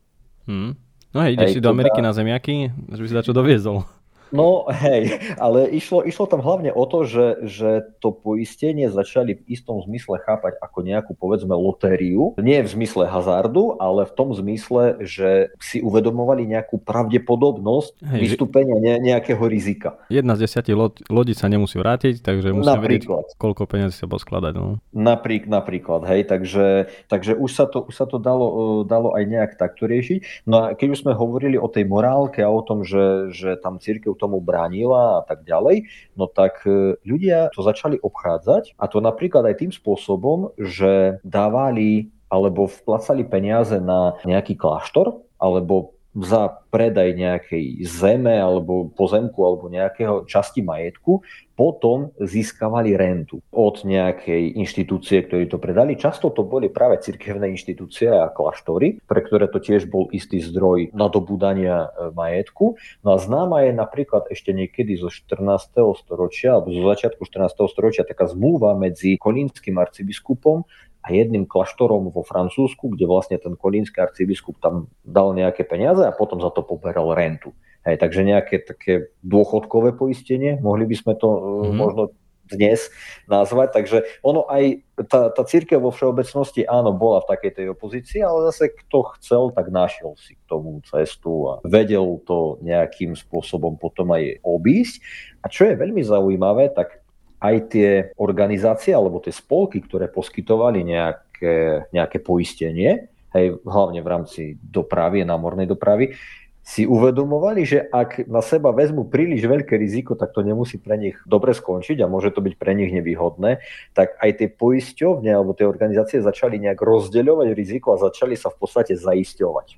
Hmm. No hej, ideš hej, si do Ameriky tá... na zemiaky, že by si dačo doviezol. No hej, ale išlo, išlo tam hlavne o to, že, že to poistenie začali v istom zmysle chápať ako nejakú, povedzme, lotériu. Nie v zmysle hazardu, ale v tom zmysle, že si uvedomovali nejakú pravdepodobnosť hej, vystúpenia ne, nejakého rizika. Jedna z desiatich lodí sa nemusí vrátiť, takže musíme vedieť, koľko peniazí sa bude skladať. No. Naprík, napríklad, hej, takže, takže už sa to, už sa to dalo, dalo aj nejak takto riešiť. No a keď už sme hovorili o tej morálke a o tom, že, že tam cirkev tomu bránila a tak ďalej, no tak ľudia to začali obchádzať, a to napríklad aj tým spôsobom, že dávali alebo vplacali peniaze na nejaký kláštor, alebo za predaj nejakej zeme alebo pozemku alebo nejakého časti majetku, potom získavali rentu od nejakej inštitúcie, ktorí to predali. Často to boli práve cirkevné inštitúcie a kláštory, pre ktoré to tiež bol istý zdroj nadobúdania majetku. No a známa je napríklad ešte niekedy zo štrnásteho storočia alebo zo začiatku štrnásteho storočia taká zmluva medzi kolínskym arcibiskupom a jedným kláštorom vo Francúzsku, kde vlastne ten kolínsky arcibiskup tam dal nejaké peniaze a potom za to poberal rentu. Hej, takže nejaké také dôchodkové poistenie, mohli by sme to mm-hmm. možno dnes nazvať. Takže ono aj, tá, tá cirkev vo všeobecnosti áno, bola v takej tej opozícii, ale zase kto chcel, tak našiel si k tomu cestu a vedel to nejakým spôsobom potom aj obísť. A čo je veľmi zaujímavé, tak aj tie organizácie alebo tie spolky, ktoré poskytovali nejaké, nejaké poistenie, hej, hlavne v rámci dopravy, námornej dopravy, si uvedomovali, že ak na seba vezmu príliš veľké riziko, tak to nemusí pre nich dobre skončiť a môže to byť pre nich nevýhodné, tak aj tie poisťovne alebo tie organizácie začali nejak rozdeľovať riziko a začali sa v podstate zaisťovať.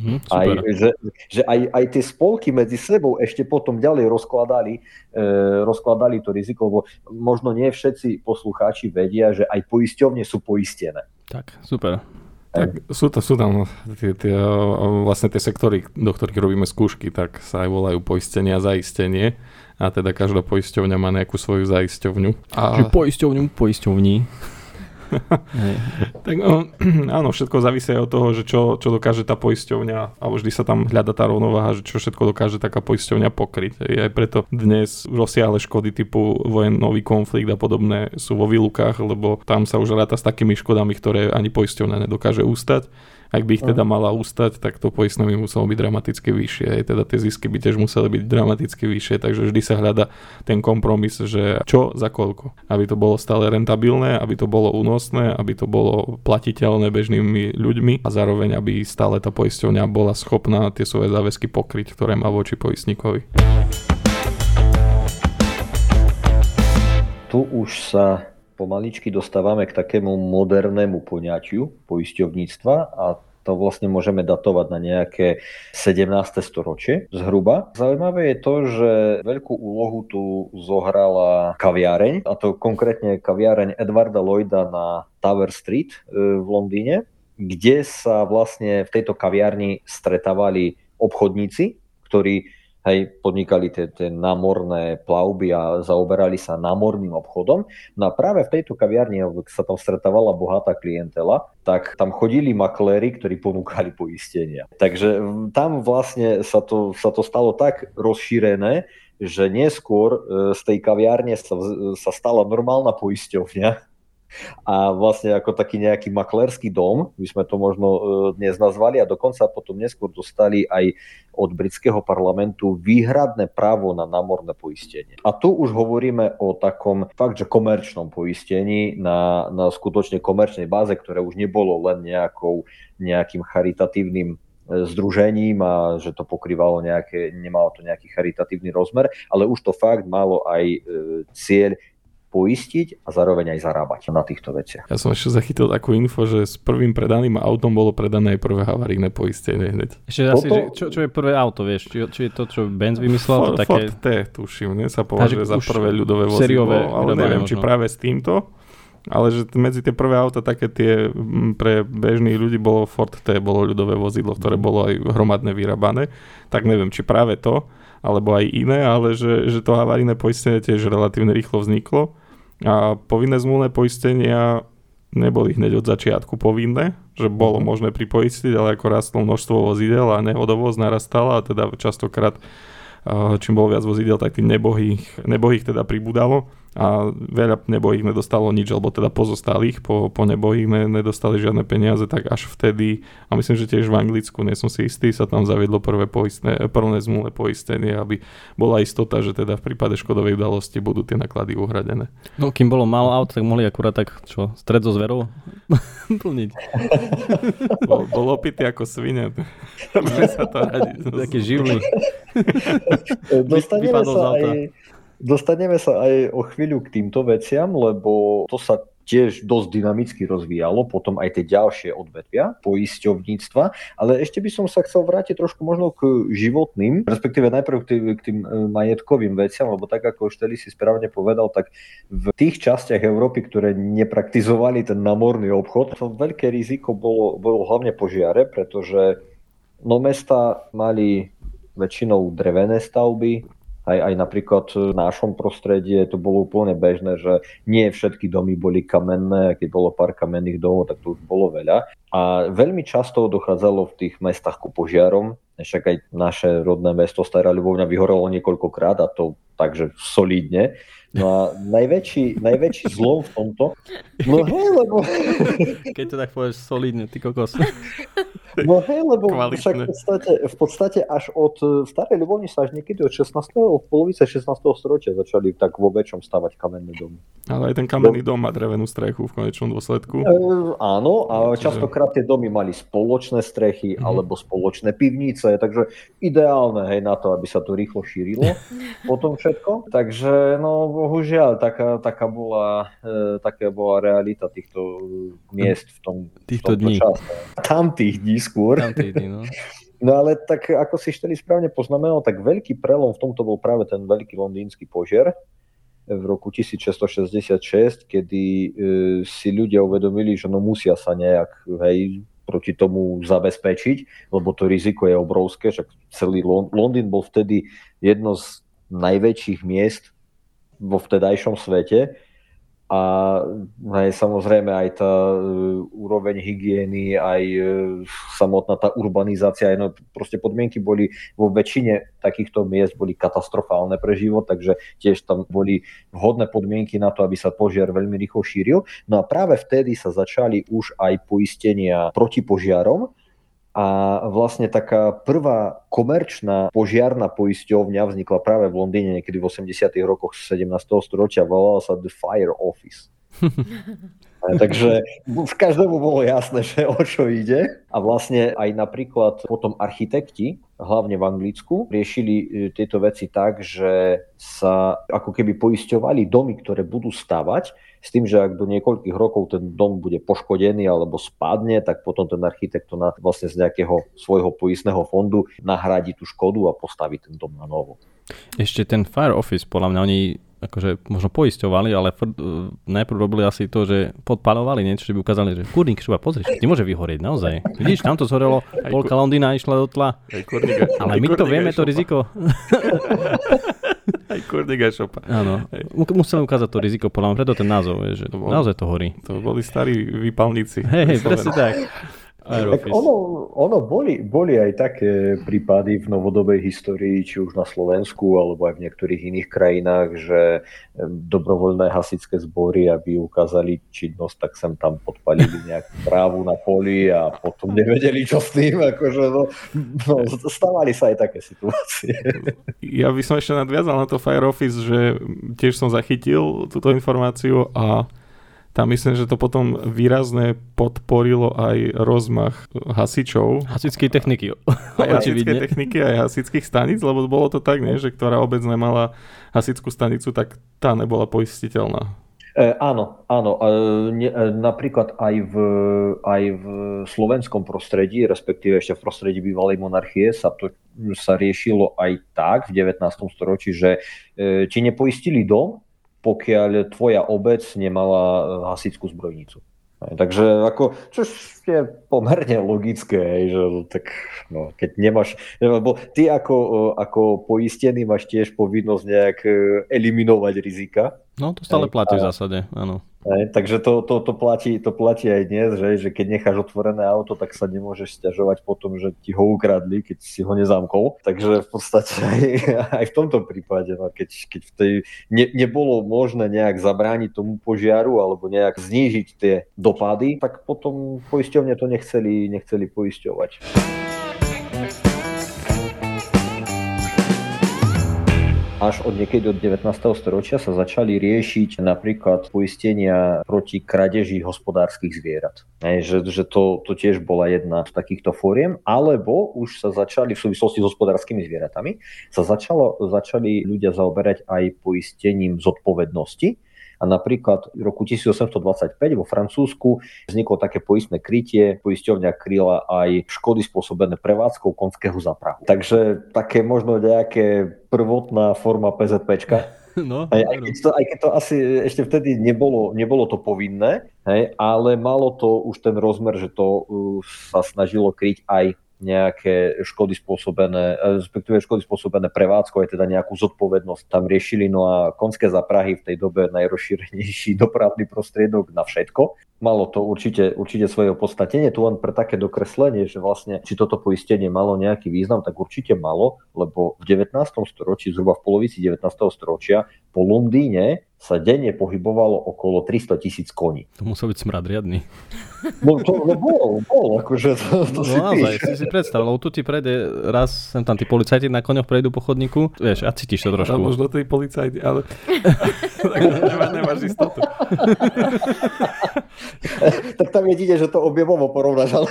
Mm, aj, že, že aj, aj tie spolky medzi sebou ešte potom ďalej rozkladali, e, rozkladali to riziko, lebo možno nie všetci poslucháči vedia, že aj poisťovne sú poistené. Tak, super. Tak sú, to, sú tam tie, tie, vlastne tie sektory, do ktorých robíme skúšky, tak sa aj volajú poistenie a zaistenie. A teda každá poisťovňa má nejakú svoju zaisťovňu. A... Čiže poisťovňu, poisťovní. Tak no, áno, všetko závisí od toho, že čo, čo dokáže tá poisťovňa, alebo vždy sa tam hľada tá rovnováha, že čo všetko dokáže taká poisťovňa pokryť. Aj preto dnes rozsiahle škody typu vojnový konflikt a podobné sú vo výlukách, lebo tam sa už ráta s takými škodami, ktoré ani poisťovňa nedokáže ústať. Ak by ich teda mala ústať, tak to poistné by muselo byť dramaticky vyššie. Aj teda tie zisky by tiež museli byť dramaticky vyššie, takže vždy sa hľada ten kompromis, že čo za koľko. Aby to bolo stále rentabilné, aby to bolo únosné, aby to bolo platiteľné bežnými ľuďmi a zároveň, aby stále tá poisťovňa bola schopná tie svoje záväzky pokryť, ktoré má voči poistníkovi. Tu už sa pomaličky dostávame k takému modernému poňatiu poisťovníctva a to vlastne môžeme datovať na nejaké sedemnáste storočie zhruba. Zaujímavé je to, že veľkú úlohu tu zohrala kaviareň, a to konkrétne kaviareň Edvarda Lloyda na Tower Street v Londýne, kde sa vlastne v tejto kaviarni stretávali obchodníci, ktorí Hej, podnikali tie, tie námorné plavby a zaoberali sa námorným obchodom. No a práve v tejto kaviarni, ak sa tam stretávala bohatá klientela, tak tam chodili makléri, ktorí ponúkali poistenia. Takže tam vlastne sa to, sa to stalo tak rozšírené, že neskôr z tej kaviarne sa, sa stala normálna poisťovňa. A vlastne ako taký nejaký maklérsky dom, by sme to možno dnes nazvali, a dokonca potom neskôr dostali aj od britského parlamentu výhradné právo na námorné poistenie. A tu už hovoríme o takom fakt, že komerčnom poistení na, na skutočne komerčnej báze, ktoré už nebolo len nejakou, nejakým charitatívnym združením a že to pokrývalo nejaké, nemalo to nejaký charitatívny rozmer, ale už to fakt malo aj e, cieľ poistiť a zároveň aj zarábať na týchto veciach. Ja som ešte zachytil takú info, že s prvým predaným autom bolo predané aj prvé havarijné poistenie hneď. Ešte asi, Toto... čo, čo je prvé auto, vieš? Či, či je to, čo Benz vymyslel? Ford, to také... Ford T, tuším, ne? Sa považuje za prvé ľudové vozidlo, ale neviem, možno. Či práve s týmto. Ale že medzi tie prvé auta také tie pre bežných ľudí bolo Ford T, bolo ľudové vozidlo, ktoré bolo aj hromadne vyrábané. Tak neviem, či práve to, alebo aj iné, ale že, že to havarijné poistenie tiež relatívne rýchlo vzniklo. A povinné zmluvné poistenia neboli hneď od začiatku povinné, že bolo možné pripoistiť, ale ako rastlo množstvo vozidel a nehodovosť narastala a teda častokrát čím bolo viac vozidel, tak tým nebohých, nebohých teda pribúdalo a veľa nebohých nedostalo nič, alebo teda pozostalých po, po nebohých ne, nedostali žiadne peniaze, tak až vtedy, a myslím, že tiež v Anglicku, nie som si istý, sa tam zaviedlo prvé poistné, prvné zmluvné poistenie, aby bola istota, že teda v prípade škodovej udalosti budú tie náklady uhradené. No kým bolo málo aut, tak mohli akurát tak, čo, stred so zverou plniť. Bol, bol opitý ako svine. sa to radiť. Taký živný. Dostaneme sa, aj, dostaneme sa aj o chvíľu k týmto veciam, lebo to sa tiež dosť dynamicky rozvíjalo, potom aj tie ďalšie odvetvia poisťovníctva, ale ešte by som sa chcel vrátiť trošku možno k životným, respektíve najprv k tým, k tým majetkovým veciam, lebo tak ako Šteli si správne povedal, tak v tých častiach Európy, ktoré nepraktizovali ten námorný obchod, to veľké riziko bolo, bolo hlavne požiare, pretože no mesta mali väčšinou drevené stavby, aj, aj napríklad v našom prostredí to bolo úplne bežné, že nie všetky domy boli kamenné, keď bolo pár kamenných domov, tak to už bolo veľa. A veľmi často dochádzalo v tých mestách ku požiarom, však aj naše rodné mesto Stará Ľubovňa vyhorelo niekoľkokrát a to takže solidne. No a najväčší, najväčší zlom v tomto... No hej, lebo... Keď to tak povieš solidne, ty kokos. No hej, lebo však v podstate, v podstate až od Starej Ľubovni sa až niekedy od šestnásteho od polovice šestnásteho storočia začali tak vo väčšom stavať kamenné domy. Ale aj ten kamenný dom má drevenú strechu v konečnom dôsledku. E, áno, a častokrát tie domy mali spoločné strechy mm. alebo spoločné pivnice, takže ideálne hej, na to, aby sa to rýchlo šírilo potom všetko. Takže no bohužiaľ, taká, taká, bola, e, taká bola realita týchto miest v tom, týchto v tomto dní. Čase. Tamtých dní skôr. Tamtých dní, no. No ale tak, ako si Šteli správne poznamenal, tak veľký prelom v tomto bol práve ten veľký londýnsky požiar v roku tisícšesťstošesťdesiatšesť, kedy e, si ľudia uvedomili, že no musia sa nejak hej, proti tomu zabezpečiť, lebo to riziko je obrovské, však celý Lond- Londýn bol vtedy jedno z najväčších miest vo vtedajšom svete A aj samozrejme aj tá úroveň hygieny, aj samotná tá urbanizácia, no proste podmienky boli vo väčšine takýchto miest boli katastrofálne pre život, takže tiež tam boli vhodné podmienky na to, aby sa požiar veľmi rýchlo šíril. No a práve vtedy sa začali už aj poistenia proti požiarom. A vlastne taká prvá komerčná požiarna poisťovňa vznikla práve v Londýne niekedy v osemdesiatych rokoch sedemnásteho storočia. Volala sa The Fire Office. Takže v každému bolo jasné, že o čo ide. A vlastne aj napríklad potom architekti, hlavne v Anglicku, riešili tieto veci tak, že sa ako keby poisťovali domy, ktoré budú stavať, s tým, že ak do niekoľkých rokov ten dom bude poškodený alebo spadne, tak potom ten architekt to na, vlastne z nejakého svojho poistného fondu nahradí tú škodu a postaví ten dom na novo. Ešte ten Fire Office, podľa mňa oni akože možno poisťovali, ale fr- najprv robili asi to, že podpalovali niečo, že by ukázali, že kurník šuba, pozri, nemôže vyhorieť, naozaj. Vidíš, tam to zhorelo, polka Londýna išla do tla. Kurníka, ale my to vieme, to riziko. Aj kurníka šopa. Áno. Museli ukázať to riziko, podľa mňa, preto ten názov je, že to bol, naozaj to horí. To boli starí výpalníci. Hej, hej, presne tak. Tak ono, ono boli, boli aj také prípady v novodobej histórii, či už na Slovensku, alebo aj v niektorých iných krajinách, že dobrovoľné hasičské zbory, aby ukázali činnosť, tak sem tam podpalili nejakú trávu na poli a potom nevedeli, čo s tým. Akože no, no, stávali sa aj také situácie. Ja by som ešte nadviazal na to Fire Office, že tiež som zachytil túto informáciu a tam myslím, že to potom výrazne podporilo aj rozmach hasičov. Hasičskej techniky. Aj hasičskej techniky, aj hasičských staníc, lebo bolo to tak, nie, že ktorá obec nemala hasičskú stanicu, tak tá nebola poistiteľná. E, áno, áno. E, ne, e, napríklad aj v, aj v slovenskom prostredí, respektíve ešte v prostredí bývalej monarchie sa to sa riešilo aj tak v devätnástom storočí, že e, či nepoistili dom, pokiaľ tvoja obec nemala hasičskú zbrojnicu. Takže ako, čo je pomerne logické, že tak, no, keď nemáš, lebo ty ako, ako poistený máš tiež povinnosť nejak eliminovať rizika. No to stále platí v zásade, áno. Takže to, to, to, platí, to platí aj dnes, že, že keď necháš otvorené auto, tak sa nemôžeš sťažovať potom, že ti ho ukradli, keď si ho nezamkol. Takže v podstate aj, aj v tomto prípade, no, keď, keď v tej, ne, nebolo možné nejak zabrániť tomu požiaru alebo nejak znížiť tie dopady, tak potom poisťovne to nechceli, nechceli poisťovať. Až od niekedy od devätnásteho storočia sa začali riešiť napríklad poistenia proti krádeži hospodárskych zvierat. E, že že to, to tiež bola jedna z takýchto fóriem, alebo už sa začali v súvislosti s hospodárskymi zvieratami, sa začalo, začali ľudia zaoberať aj poistením zodpovednosti. A napríklad v roku osemnásťstodvadsaťpäť vo Francúzsku vzniklo také poistné krytie. Poisťovňa kryla aj škody spôsobené prevádzkou konského záprahu. Takže také možno nejaké prvotná forma PZPčka. No, aj, aj, keď to, aj keď to asi ešte vtedy nebolo, nebolo to povinné, hej, ale malo to už ten rozmer, že to uh, sa snažilo kryť aj nejaké škody spôsobené, respektíve škody spôsobené prevádzkou, aj teda nejakú zodpovednosť tam riešili. No a konské záprahy v tej dobe najrozšírenejší dopravný prostriedok na všetko. Malo to určite, určite svoje opodstatnenie. Tu len pre také dokreslenie, že vlastne, či toto poistenie malo nejaký význam, tak určite malo, lebo v devätnástom storočí, zhruba v polovici devätnásteho storočia, po Londýne sa denne pohybovalo okolo tristotisíc koní. To musel byť smrad riadny. No to no bol, bol, akože to, to no, si naozaj, píš. Si si predstav, lebo tu ti prejde raz, sem tam tí policajti na koňoch prejdú po chodníku, vieš, a cítiš to trošku. Možno tí policajti, ale nemáš istotu. Tak tam jedine, že to objemovo porovnáš, ale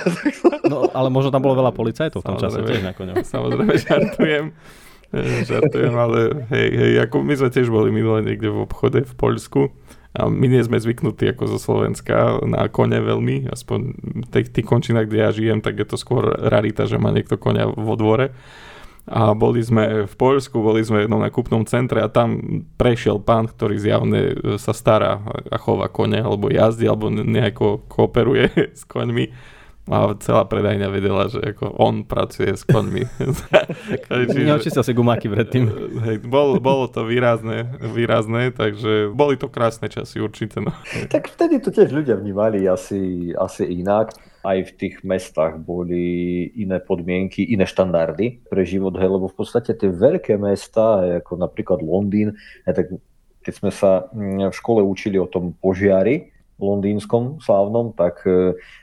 no, ale možno tam bolo veľa policajtov v tom čase tiež na koňoch. Samozrejme, žartujem. Žartujem, ale hej, hej, ako my sme tiež boli minule niekde v obchode v Poľsku a my nie sme zvyknutí ako zo Slovenska na kone veľmi, aspoň v tých, tých končinách, kde ja žijem, tak je to skôr rarita, že má niekto konia vo dvore. A boli sme v Poľsku, boli sme v jednom nákupnom centre a tam prešiel pán, ktorý zjavne sa stará a chová kone, alebo jazdí, alebo nejako kooperuje s koňmi. A celá predajňa vedela, že ako on pracuje s koňmi. Čiže... Neočistil si gumáky predtým. Hej, bolo, bolo to výrazné, výrazné, takže boli to krásne časy určite. No. Tak vtedy to tiež ľudia vnímali asi, asi inak. Aj v tých mestách boli iné podmienky, iné štandardy pre život. Hej, lebo v podstate tie veľké mestá, ako napríklad Londýn, tak keď sme sa v škole učili o tom požiari londýnskom slávnom, tak...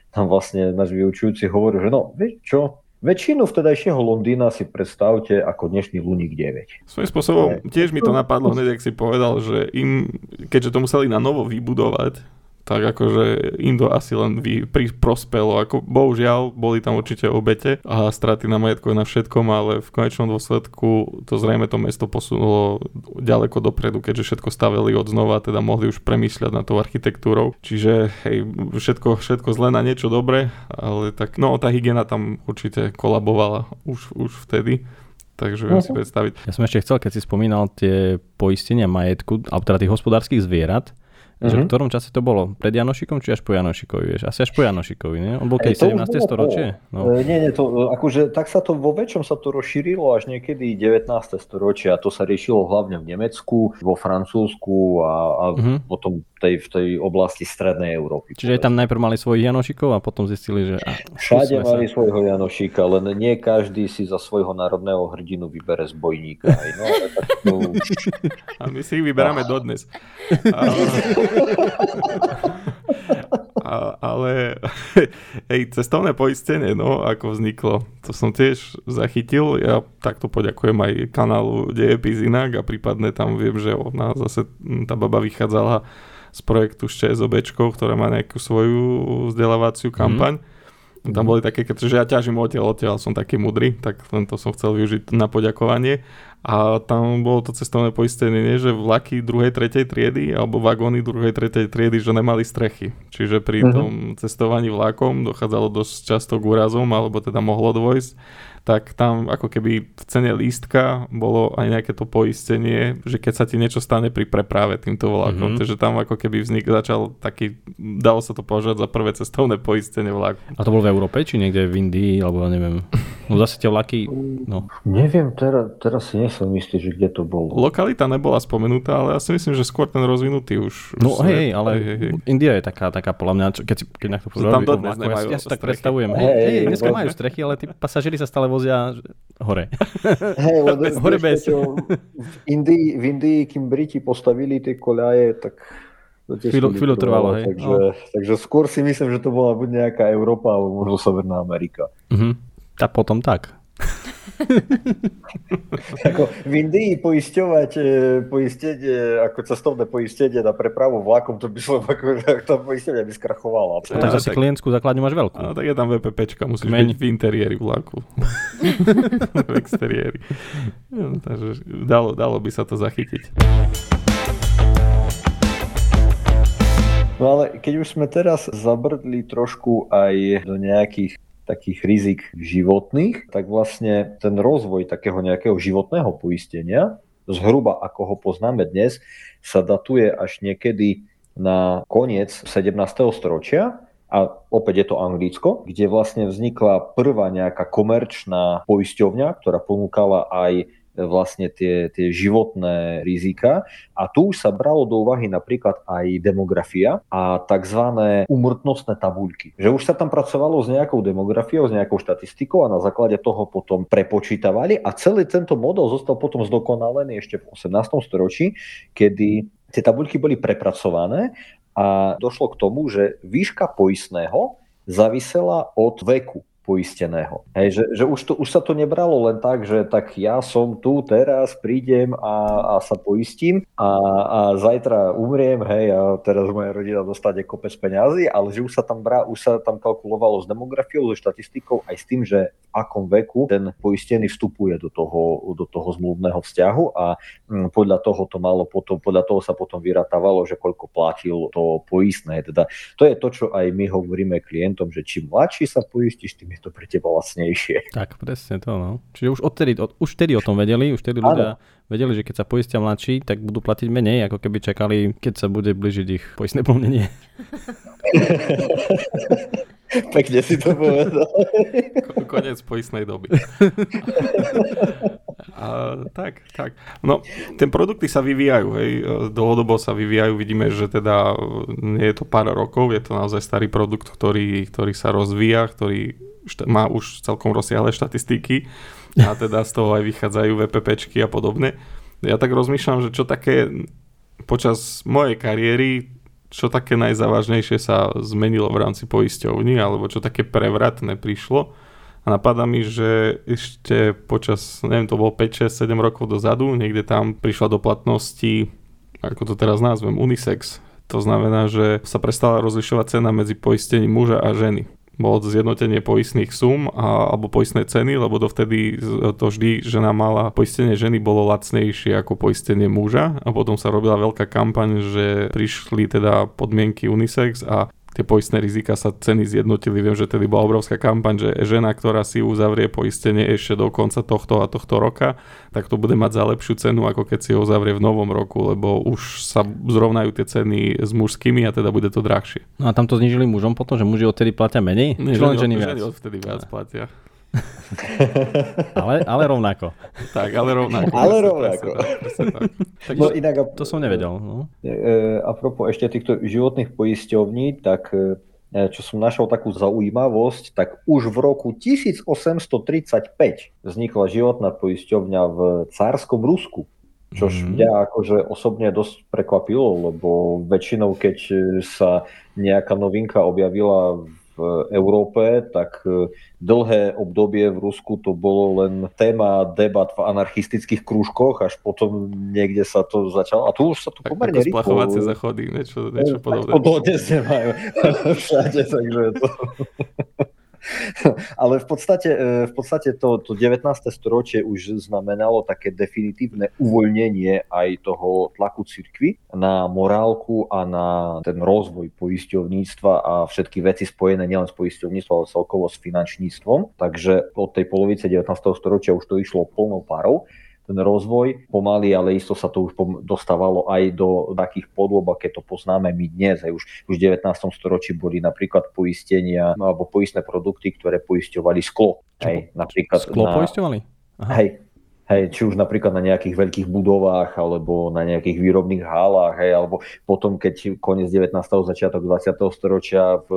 tam vlastne náš vyučujúci hovoril, že no, vieš čo, väčšinu vtedajšieho Londýna si predstavte ako dnešný Luník deväť. Svojím spôsobom, tiež mi to napadlo hneď, ak si povedal, že im, keďže to museli na novo vybudovať, tak akože im to asi len vy, pri, prospelo. Ako, bohužiaľ, boli tam určite obete a straty na majetku na všetkom, ale v konečnom dôsledku to zrejme to mesto posunulo ďaleko dopredu, keďže všetko stavili od znova, teda mohli už premýšľať nad tou architektúrou. Čiže hej, všetko, všetko zle na niečo dobre, ale tak no tá hygiena tam určite kolabovala už, už vtedy. Takže viem si predstaviť. Ja som ešte chcel, keď si spomínal tie poistenia majetku, alebo teda tých hospodárskych zvierat, že v ktorom čase to bolo? Pred Janošikom či až po Janošikovi? Vieš? Asi až po Janošikovi, nie? On bol keď e, sedemnáste storočie? No. E, nie, nie, to, akože tak sa to vo väčšom sa to rozšírilo až niekedy devätnáste storočie a to sa riešilo hlavne v Nemecku, vo Francúzsku a, a mm-hmm. potom tej, v tej oblasti strednej Európy. Čiže tam najprv mali svojich Janošikov a potom zistili, že... Všade mali sa... svojho Janošika, len nie každý si za svojho národného hrdinu vybere zbojníka. No, tak to... A my si ich vyberáme dodnes. A... A, ale hej, cestovné poistenie, no, ako vzniklo, to som tiež zachytil. Ja takto poďakujem aj kanálu Dejepis inak a prípadne tam viem, že ona zase, tá baba vychádzala z projektu s ČSOBčkou, ktorá má nejakú svoju vzdelávaciu kampaň. Mm. Tam boli také, keďže ja ťažím odtiaľ, odtiaľ som taký mudrý, tak len to som chcel využiť na poďakovanie. A tam bolo to cestovné poistenie, nie, že vlaky druhej, tretej triedy alebo vagóny druhej, tretej triedy, že nemali strechy. Čiže pri uh-huh. tom cestovaní vlakom dochádzalo dosť často k úrazom, alebo teda mohlo dôjsť. Tak tam ako keby v cene lístka bolo aj nejaké to poistenie, že keď sa ti niečo stane pri preprave týmto vlákom. Mm-hmm. Takže tam ako keby vznik začal taký, dalo sa to považovať za prvé cestovné poistenie vláku. A to bolo v Európe, či niekde v Indii, alebo neviem. No zase tie vlaky, no. Neviem, teraz, teraz si nesem istý, že kde to bolo. Lokalita nebola spomenutá, ale ja si myslím, že skôr ten rozvinutý už. No už hej, ale hej, hej. India je taká, taká podľa mňa, keď si keď na to pozorám, ja, ja si tak predstavujem. Hej, hej, hej, dneska majú strechy, ale tí pasažieri sa stále vozia hore. Hey, hore bez. V Indii, v Indii, kým Briti postavili tie koľaje, tak chvíľu, chvíľu trvalo. Hej. Takže, no. takže skôr si myslím, že to bola buď nejaká Európa, alebo možno Severná Amerika. Uh-huh. A potom tak. Ako v Indii poisťovať poistenie, ako cestovné poistenie na prepravu vlákom, to by som ako to poistenie by skrachovala. A tak zase klientskú základňu máš veľkú. A tak je tam vé pé péčka, musíš Meň. byť v interiéri vláku. V exteriéri. No, takže dalo, dalo by sa to zachytiť. No ale keď už sme teraz zabrdli trošku aj do nejakých takých rizik životných, tak vlastne ten rozvoj takého nejakého životného poistenia, zhruba ako ho poznáme dnes, sa datuje až niekedy na koniec sedemnásteho storočia a opäť je to Anglicko, kde vlastne vznikla prvá nejaká komerčná poisťovňa, ktorá ponúkala aj vlastne tie, tie životné rizika a tu už sa bralo do úvahy napríklad aj demografia a takzvané úmrtnostné tabuľky. Že už sa tam pracovalo s nejakou demografiou, s nejakou štatistikou a na základe toho potom prepočítavali a celý tento model zostal potom zdokonalený ešte v osemnástom storočí, kedy tie tabuľky boli prepracované a došlo k tomu, že výška poistného závisela od veku poisteného. Hej, že, že už, to, už sa to nebralo len tak, že tak ja som tu teraz, prídem a, a sa poistím a, a zajtra umriem, hej, a teraz moja rodina dostane kopec peňazí, ale že už sa tam brá, už sa tam kalkulovalo s demografiou, so štatistikou aj s tým, že v akom veku ten poistený vstupuje do toho, do toho zmluvného vzťahu a hm, podľa toho to malo potom, podľa toho sa potom vyratávalo, že koľko platil to poistné. Teda to je to, čo aj my hovoríme klientom, že čím mladší sa poistíš, tým to pre teba vlastnejšie. Tak, presne to, no. Čiže už odtedy, od, už tedy o tom vedeli, už tedy ľudia ano. vedeli, že keď sa poistia mladší, tak budú platiť menej, ako keby čakali, keď sa bude blížiť ich poistné plnenie. Pekne si to povedal. Konec poistnej doby. A, tak, tak. No, ten produkty sa vyvíjajú, hej. Dlhodobo sa vyvíjajú. Vidíme, že teda nie je to pár rokov, je to naozaj starý produkt, ktorý, ktorý sa rozvíja, ktorý šta- má už celkom rozsiahle štatistiky a teda z toho aj vychádzajú VPPčky a podobne. Ja tak rozmýšľam, že čo také počas mojej kariéry, čo také najzávažnejšie sa zmenilo v rámci poisťovní, alebo čo také prevratné prišlo. A napadá mi, že ešte počas, neviem, to bolo päť, šesť, sedem rokov dozadu, niekde tam prišla do platnosti, ako to teraz nazvem, unisex. To znamená, že sa prestala rozlišovať cena medzi poistením muža a ženy. Bolo zjednotenie poistných sum a, alebo poistné ceny, lebo dovtedy to vždy žena mala, poistenie ženy bolo lacnejšie ako poistenie muža a potom sa robila veľká kampaň, že prišli teda podmienky unisex a tie poistné rizika sa ceny zjednotili. Viem, že tedy bola obrovská kampaň, že žena, ktorá si uzavrie poistenie ešte do konca tohto a tohto roka, tak to bude mať za lepšiu cenu, ako keď si ho uzavrie v novom roku, lebo už sa zrovnajú tie ceny s mužskými a teda bude to drahšie. No a tam to znížili mužom potom, že muži odtedy platia menej? Nie, ženy, ženy, viac. ženy odtedy viac platia. ale, ale rovnako. Tak, ale rovnako. Ale presne, rovnako. Presne, presne, tak. No, inak, to som nevedel. No. Apropo ešte týchto životných poisťovní, tak čo som našiel takú zaujímavosť, tak už v roku tisíc osemsto tridsaťpäť vznikla životná poisťovňa v cárskom Rusku. Čož mm-hmm. mňa akože osobne dosť prekvapilo, lebo väčšinou, keď sa nejaká novinka objavila v Európe, tak dlhé obdobie v Rusku to bolo len téma debat v anarchistických krúžkoch, až potom niekde sa to začalo. A tu už sa to tak, pomerne rýchlo... Ako splachovacie zachody, niečo, niečo podobné. Tak to dnes nemajú všade, takže to... Ale v podstate, v podstate to, to devätnáste storočie už znamenalo také definitívne uvoľnenie aj toho tlaku cirkvi na morálku a na ten rozvoj poisťovníctva a všetky veci spojené nielen s poisťovníctvom, ale celkovo s finančníctvom. Takže od tej polovice devätnásteho storočia už to išlo plnou parou. Ten rozvoj pomaly, ale isto sa to už dostávalo aj do takých podôb, keď to poznáme my dnes. Hej, už, už v devätnástom storočí boli napríklad poistenia alebo poistné produkty, ktoré poisťovali sklo. Hej, napríklad sklo na, poisťovali? Aha. Hej, hej, či už napríklad na nejakých veľkých budovách alebo na nejakých výrobných hálách, hej, alebo potom, keď koniec devätnásteho začiatok dvadsiateho storočia v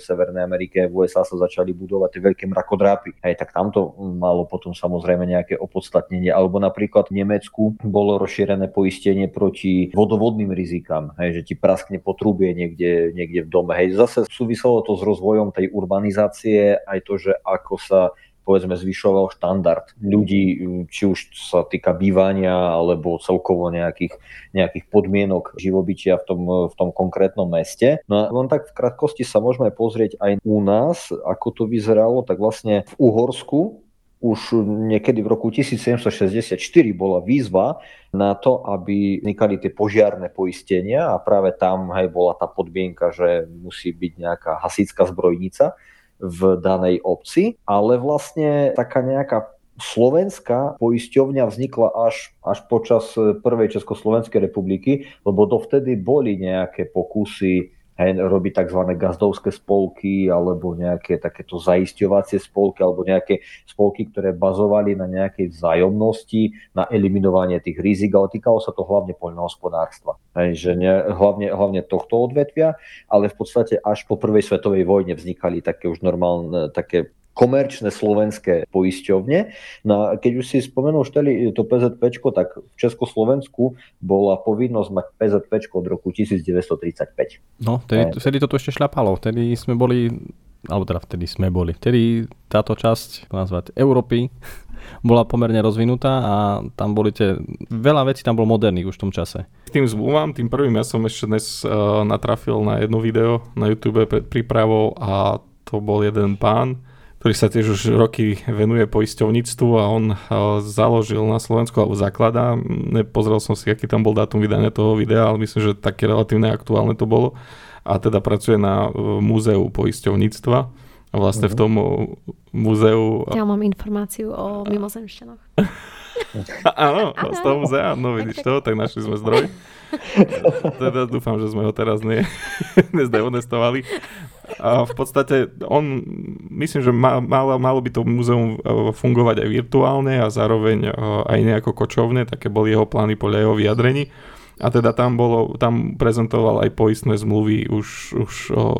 Severnej Amerike, v ú es á sa začali budovať tie veľké mrakodrápy. Hej, tak tamto malo potom samozrejme nejaké opodstatnenie. Alebo napríklad v Nemecku bolo rozšírené poistenie proti vodovodným rizikám, hej, že ti praskne potrubie niekde, niekde v dome. Hej, zase súviselo to s rozvojom tej urbanizácie, aj to, že ako sa povedzme zvyšoval štandard ľudí, či už sa týka bývania alebo celkovo nejakých, nejakých podmienok živobytia v tom, v tom konkrétnom meste. No a len tak v krátkosti sa môžeme pozrieť aj u nás, ako to vyzeralo, tak vlastne v Uhorsku už niekedy v roku tisíc sedemsto šesťdesiatštyri bola výzva na to, aby vznikali tie požiarne poistenia a práve tam hej, bola tá podmienka, že musí byť nejaká hasičská zbrojnica v danej obci, ale vlastne taká nejaká slovenská poisťovňa vznikla až, až počas prvej Československej republiky, lebo dovtedy boli nejaké pokusy hej, robiť tzv. Gazdovské spolky alebo nejaké takéto zaisťovacie spolky alebo nejaké spolky, ktoré bazovali na nejakej vzájomnosti, na eliminovanie tých rizik, ale týkalo sa to hlavne poľnohospodárstva. Že ne, hlavne, hlavne tohto odvetvia, ale v podstate až po prvej svetovej vojne vznikali také už normálne, také komerčné slovenské poisťovne. No, keď už si spomenul šteli to PZPčko, tak v Československu bola povinnosť mať PZPčko od roku tisíc deväťsto tridsaťpäť. No, tedy, vtedy toto ešte šľapalo. Vtedy sme boli, alebo teda vtedy sme boli, vtedy táto časť, nazvať Európy, bola pomerne rozvinutá a tam boli tie, veľa vecí tam bol moderných už v tom čase. Tým zmluvám, tým prvým, ja som ešte dnes uh, natrafil na jedno video na YouTube pred prípravou a to bol jeden pán, ktorý sa tiež už roky venuje poisťovníctvu a on uh, založil na Slovensku, alebo zakladá, nepozrel som si, aký tam bol dátum vydania toho videa, ale myslím, že také relatívne aktuálne to bolo a teda pracuje na uh, múzeu poisťovníctva. A vlastne v tom múzeu... Ja mám informáciu o mimozemšťanoch. Áno, z toho múzea, no vidíš to, tak našli sme zdroj. Teda dúfam, že sme ho teraz ne, nezdehonestovali. A v podstate on, myslím, že ma, malo, malo by to múzeum fungovať aj virtuálne a zároveň aj nejako kočovne, také boli jeho plány podľa jeho vyjadrení. A teda tam bolo, tam prezentoval aj poistné zmluvy už, už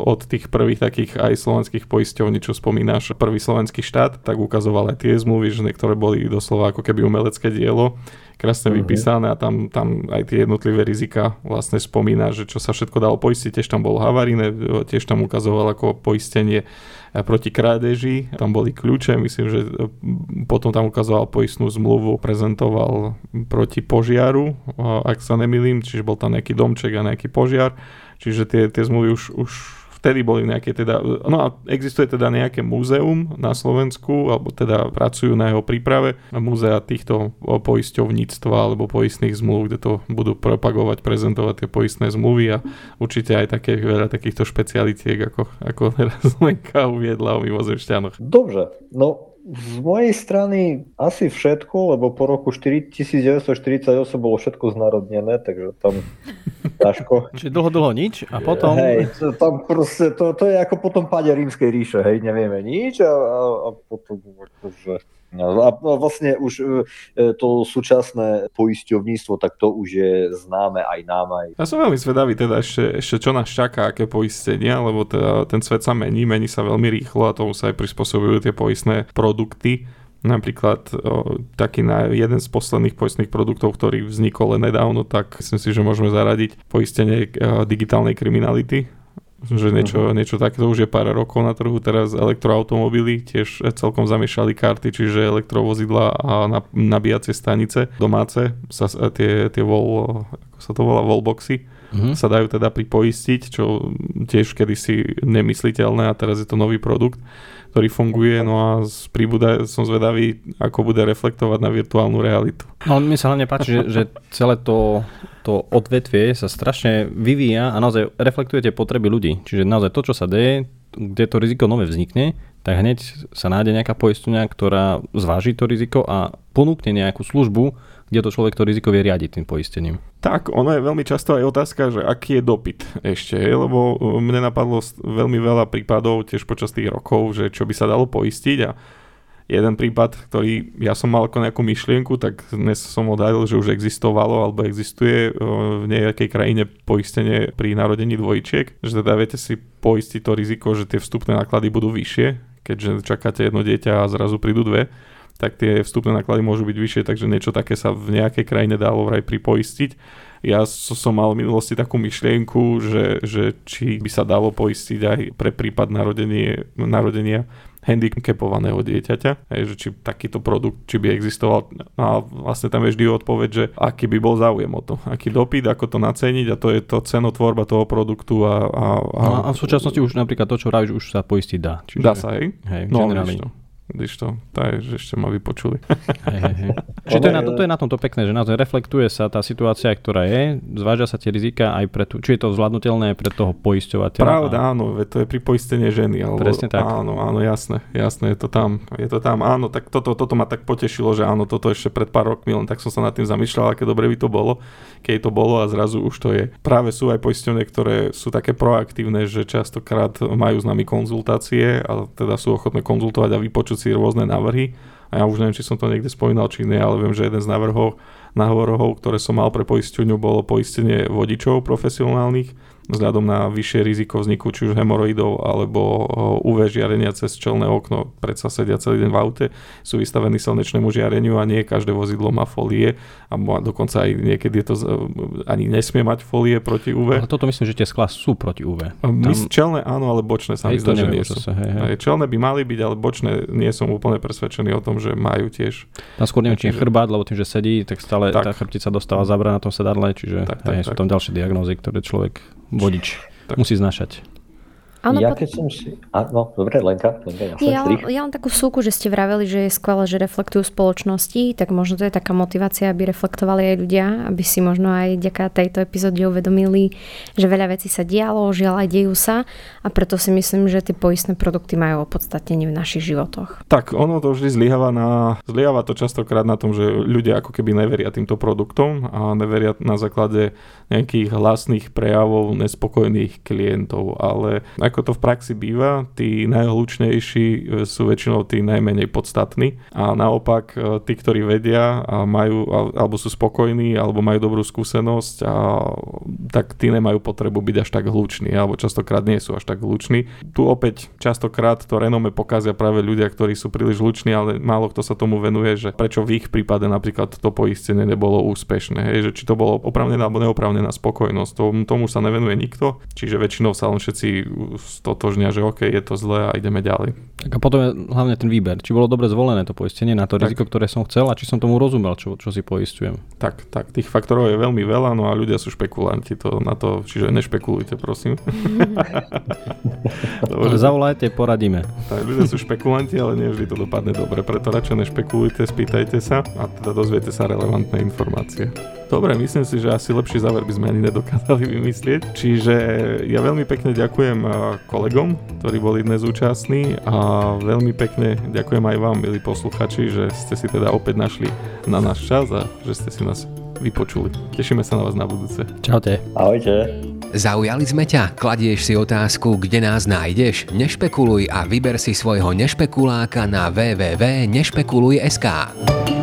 od tých prvých takých aj slovenských poisťovní, čo spomínaš, prvý slovenský štát, tak ukazoval aj tie zmluvy, že niektoré boli doslova ako keby umelecké dielo, krásne uh-huh. vypísané a tam, tam aj tie jednotlivé rizika vlastne spomína, že čo sa všetko dalo poistiť, tiež tam bolo havaríne, tiež tam ukazoval ako poistenie proti krádeži, tam boli kľúče, myslím, že potom tam ukazoval poistnú zmluvu, prezentoval proti požiaru, ak sa nemýlim, čiže bol tam nejaký domček a nejaký požiar. Čiže tie, tie zmluvy už, už vtedy boli nejaké teda... No a existuje teda nejaké múzeum na Slovensku, alebo teda pracujú na jeho príprave múzea týchto poisťovníctva alebo poistných zmluv, kde to budú propagovať, prezentovať tie poistné zmluvy a určite aj také veľa takýchto špecialitiek, ako, ako teraz Lenka uviedla o mimozemšťanoch. Dobre, no... Z mojej strany asi všetko, lebo po roku devätnásťstoštyridsaťosem bolo všetko znárodnené, takže tam ťažko. Čiže dlho, dlho nič a potom... Hej, to, tam proste, to, to je ako potom páde Rímskej ríše, hej, nevieme nič a, a, a potom... Akože... A vlastne už to súčasné poisťovníctvo, tak to už je známe aj nám. Aj. Ja som veľmi zvedavý teda ešte, ešte čo nás čaká, aké poistenia, lebo teda ten svet sa mení, mení sa veľmi rýchlo a tomu sa aj prispôsobujú tie poistné produkty. Napríklad o, taký na jeden z posledných poistných produktov, ktorý vznikol len nedávno, tak myslím si, že môžeme zaradiť poistenie o, digitálnej kriminality. Že niečo, niečo takéto už je pár rokov na trhu, teraz elektroautomobily tiež celkom zamiešali karty, čiže elektrovozidla a nabíjacie stanice domáce, sa, tie, tie vol, ako sa to volá, wallboxy, mm-hmm. sa dajú teda pripoistiť, čo tiež kedysi nemysliteľné a teraz je to nový produkt, ktorý funguje, no a z príbuda som zvedavý, ako bude reflektovať na virtuálnu realitu. No mi sa hlavne páči, že, že celé to, to odvetvie sa strašne vyvíja a naozaj reflektuje tie potreby ľudí. Čiže naozaj to, čo sa deje, kde to riziko nové vznikne, tak hneď sa nájde nejaká poistenia, ktorá zváži to riziko a ponúkne nejakú službu, kde to človek to riziko vie riadiť tým poistením. Tak, ono je veľmi často aj otázka, že aký je dopyt ešte, lebo mne napadlo veľmi veľa prípadov tiež počas tých rokov, že čo by sa dalo poistiť a jeden prípad, ktorý ja som mal ako nejakú myšlienku, tak dnes som odhalil, že už existovalo alebo existuje v nejakej krajine poistenie pri narodení dvojčiek, že teda viete si poistiť to riziko, že tie vstupné náklady budú vyššie, keďže čakáte jedno dieťa a zrazu prídu dve, tak tie vstupné náklady môžu byť vyššie, takže niečo také sa v nejakej krajine dalo vraj pripoistiť. Ja som mal v minulosti takú myšlienku, že, že či by sa dalo poistiť aj pre prípad narodenie, narodenia handicapovaného dieťaťa, že či takýto produkt, či by existoval. No a vlastne tam je vždy odpoveď, že aký by bol záujem o to, aký dopyt, ako to naceniť a to je to cenotvorba toho produktu. A, a, a... No a v súčasnosti už napríklad to, čo vravíš, už sa poistiť dá. Čiže... Dá sa, hej? Hej, no, generálne. Když to, taj, že ešte ma vypočuli. Hej, hej, hej. Čiže to je, na, to je na tomto pekné, že naozaj reflektuje sa tá situácia, ktorá je, zvážia sa tie rizika aj pre tú, či je to zvládnutelné pre toho poisťovateľa. Pravda, a... áno, to je pripoistenie ženy. Alebo... Presne tak. Áno, áno, jasné, jasné, je to tam, je to tam, áno, tak toto, toto ma tak potešilo, že áno, toto ešte pred pár rokmi, len tak som sa nad tým zamýšľal, aké dobre by to bolo, keď to bolo a zrazu už to je. Práve sú aj poisťovne, ktoré sú také proaktívne, že častokrát majú s nami konzultácie a teda sú ochotné konzultovať a vypočuť si rôzne návrhy a ja už neviem, či som to niekde spomínal, či nie, ale viem, že jeden z návrhov, návrhov, ktoré som mal pre poisťovňu, bolo poistenie vodičov profesionálnych vzhľadom na vyššie riziko vzniku či už hemoroidov alebo ú vé žiarenia cez čelné okno, predsa sedia celý deň v aute, sú vystavení slnečnému žiareniu a nie každé vozidlo má folie a dokonca aj niekedy je to ani nesmie mať folie proti ú vé. Ale toto myslím, že tie sklá sú proti ú vé. Tam... Čelné áno, ale bočné sa mi zdá, že nie sú. Sa, hej, hej. Čelné by mali byť, ale bočné nie som úplne presvedčený o tom, že majú tiež. Tam skôr neviem, či je chrbát, lebo tým, že sedí, tak stále tak. Tá chrbtica dostáva zábra na tom sedadle, čiže tak, tak, hej, tak, sú tam tak. Ďalšie diagnózy, ktoré človek vodič tak. Musí znašať. Ano, ja keď som si... Áno, dobre, Lenka. Lenka ja, ja mám takú súku, že ste vraveli, že je skvelé, že reflektujú spoločnosti, tak možno to je taká motivácia, aby reflektovali aj ľudia, aby si možno aj vďaka tejto epizóde uvedomili, že veľa vecí sa dialo, žiaľ aj dejú sa a preto si myslím, že tie poistné produkty majú opodstatnenie v našich životoch. Tak, ono to vždy zlyháva na... Zlyháva to častokrát na tom, že ľudia ako keby neveria týmto produktom a neveria na základe nejakých hlasných prejavov nespokojných klientov, ale ako to v praxi býva, tí najhlučnejší sú väčšinou tí najmenej podstatní a naopak tí, ktorí vedia a majú, alebo sú spokojní, alebo majú dobrú skúsenosť, a tak tí nemajú potrebu byť až tak hluční, alebo častokrát nie sú až tak hluční. Tu opäť častokrát to renome pokazia práve ľudia, ktorí sú príliš hluční, ale málo kto sa tomu venuje, že prečo v ich prípade napríklad to poistenie nebolo úspešné, hej, že či to bolo oprávnená alebo neoprávnená spokojnosť, tomu, tomu sa nevenuje nikto, čiže väčšinou sa len všetci stotožnia, že OK, je to zlé a ideme ďalej. Tak a potom je hlavne ten výber, či bolo dobre zvolené to poistenie na to tak riziko, ktoré som chcel, a či som tomu rozumel, čo, čo si poistujem. Tak, tak, tých faktorov je veľmi veľa, no a ľudia sú špekulanti, to na to, čiže nešpekulujte, prosím. Dobre. Zavolajte, poradíme. Tak, ľudia sú špekulanti, ale nie vždy to dopadne dobre, preto radšej nešpekulujte, spýtajte sa a teda dozviete sa relevantné informácie. Dobre, myslím si, že asi lepší záver by sme ani nedokázali vymyslieť. Čiže ja veľmi pekne ďakujem kolegom, ktorí boli dnes účastní, a veľmi pekne ďakujem aj vám, milí posluchači, že ste si teda opäť našli na náš čas a že ste si nás vypočuli. Tešíme sa na vás na budúce. Čaute. Ahojte. Zaujali sme ťa? Kladieš si otázku, kde nás nájdeš? Nešpekuluj a vyber si svojho nešpekuláka na w w w bodka nešpekuluj bodka es ká.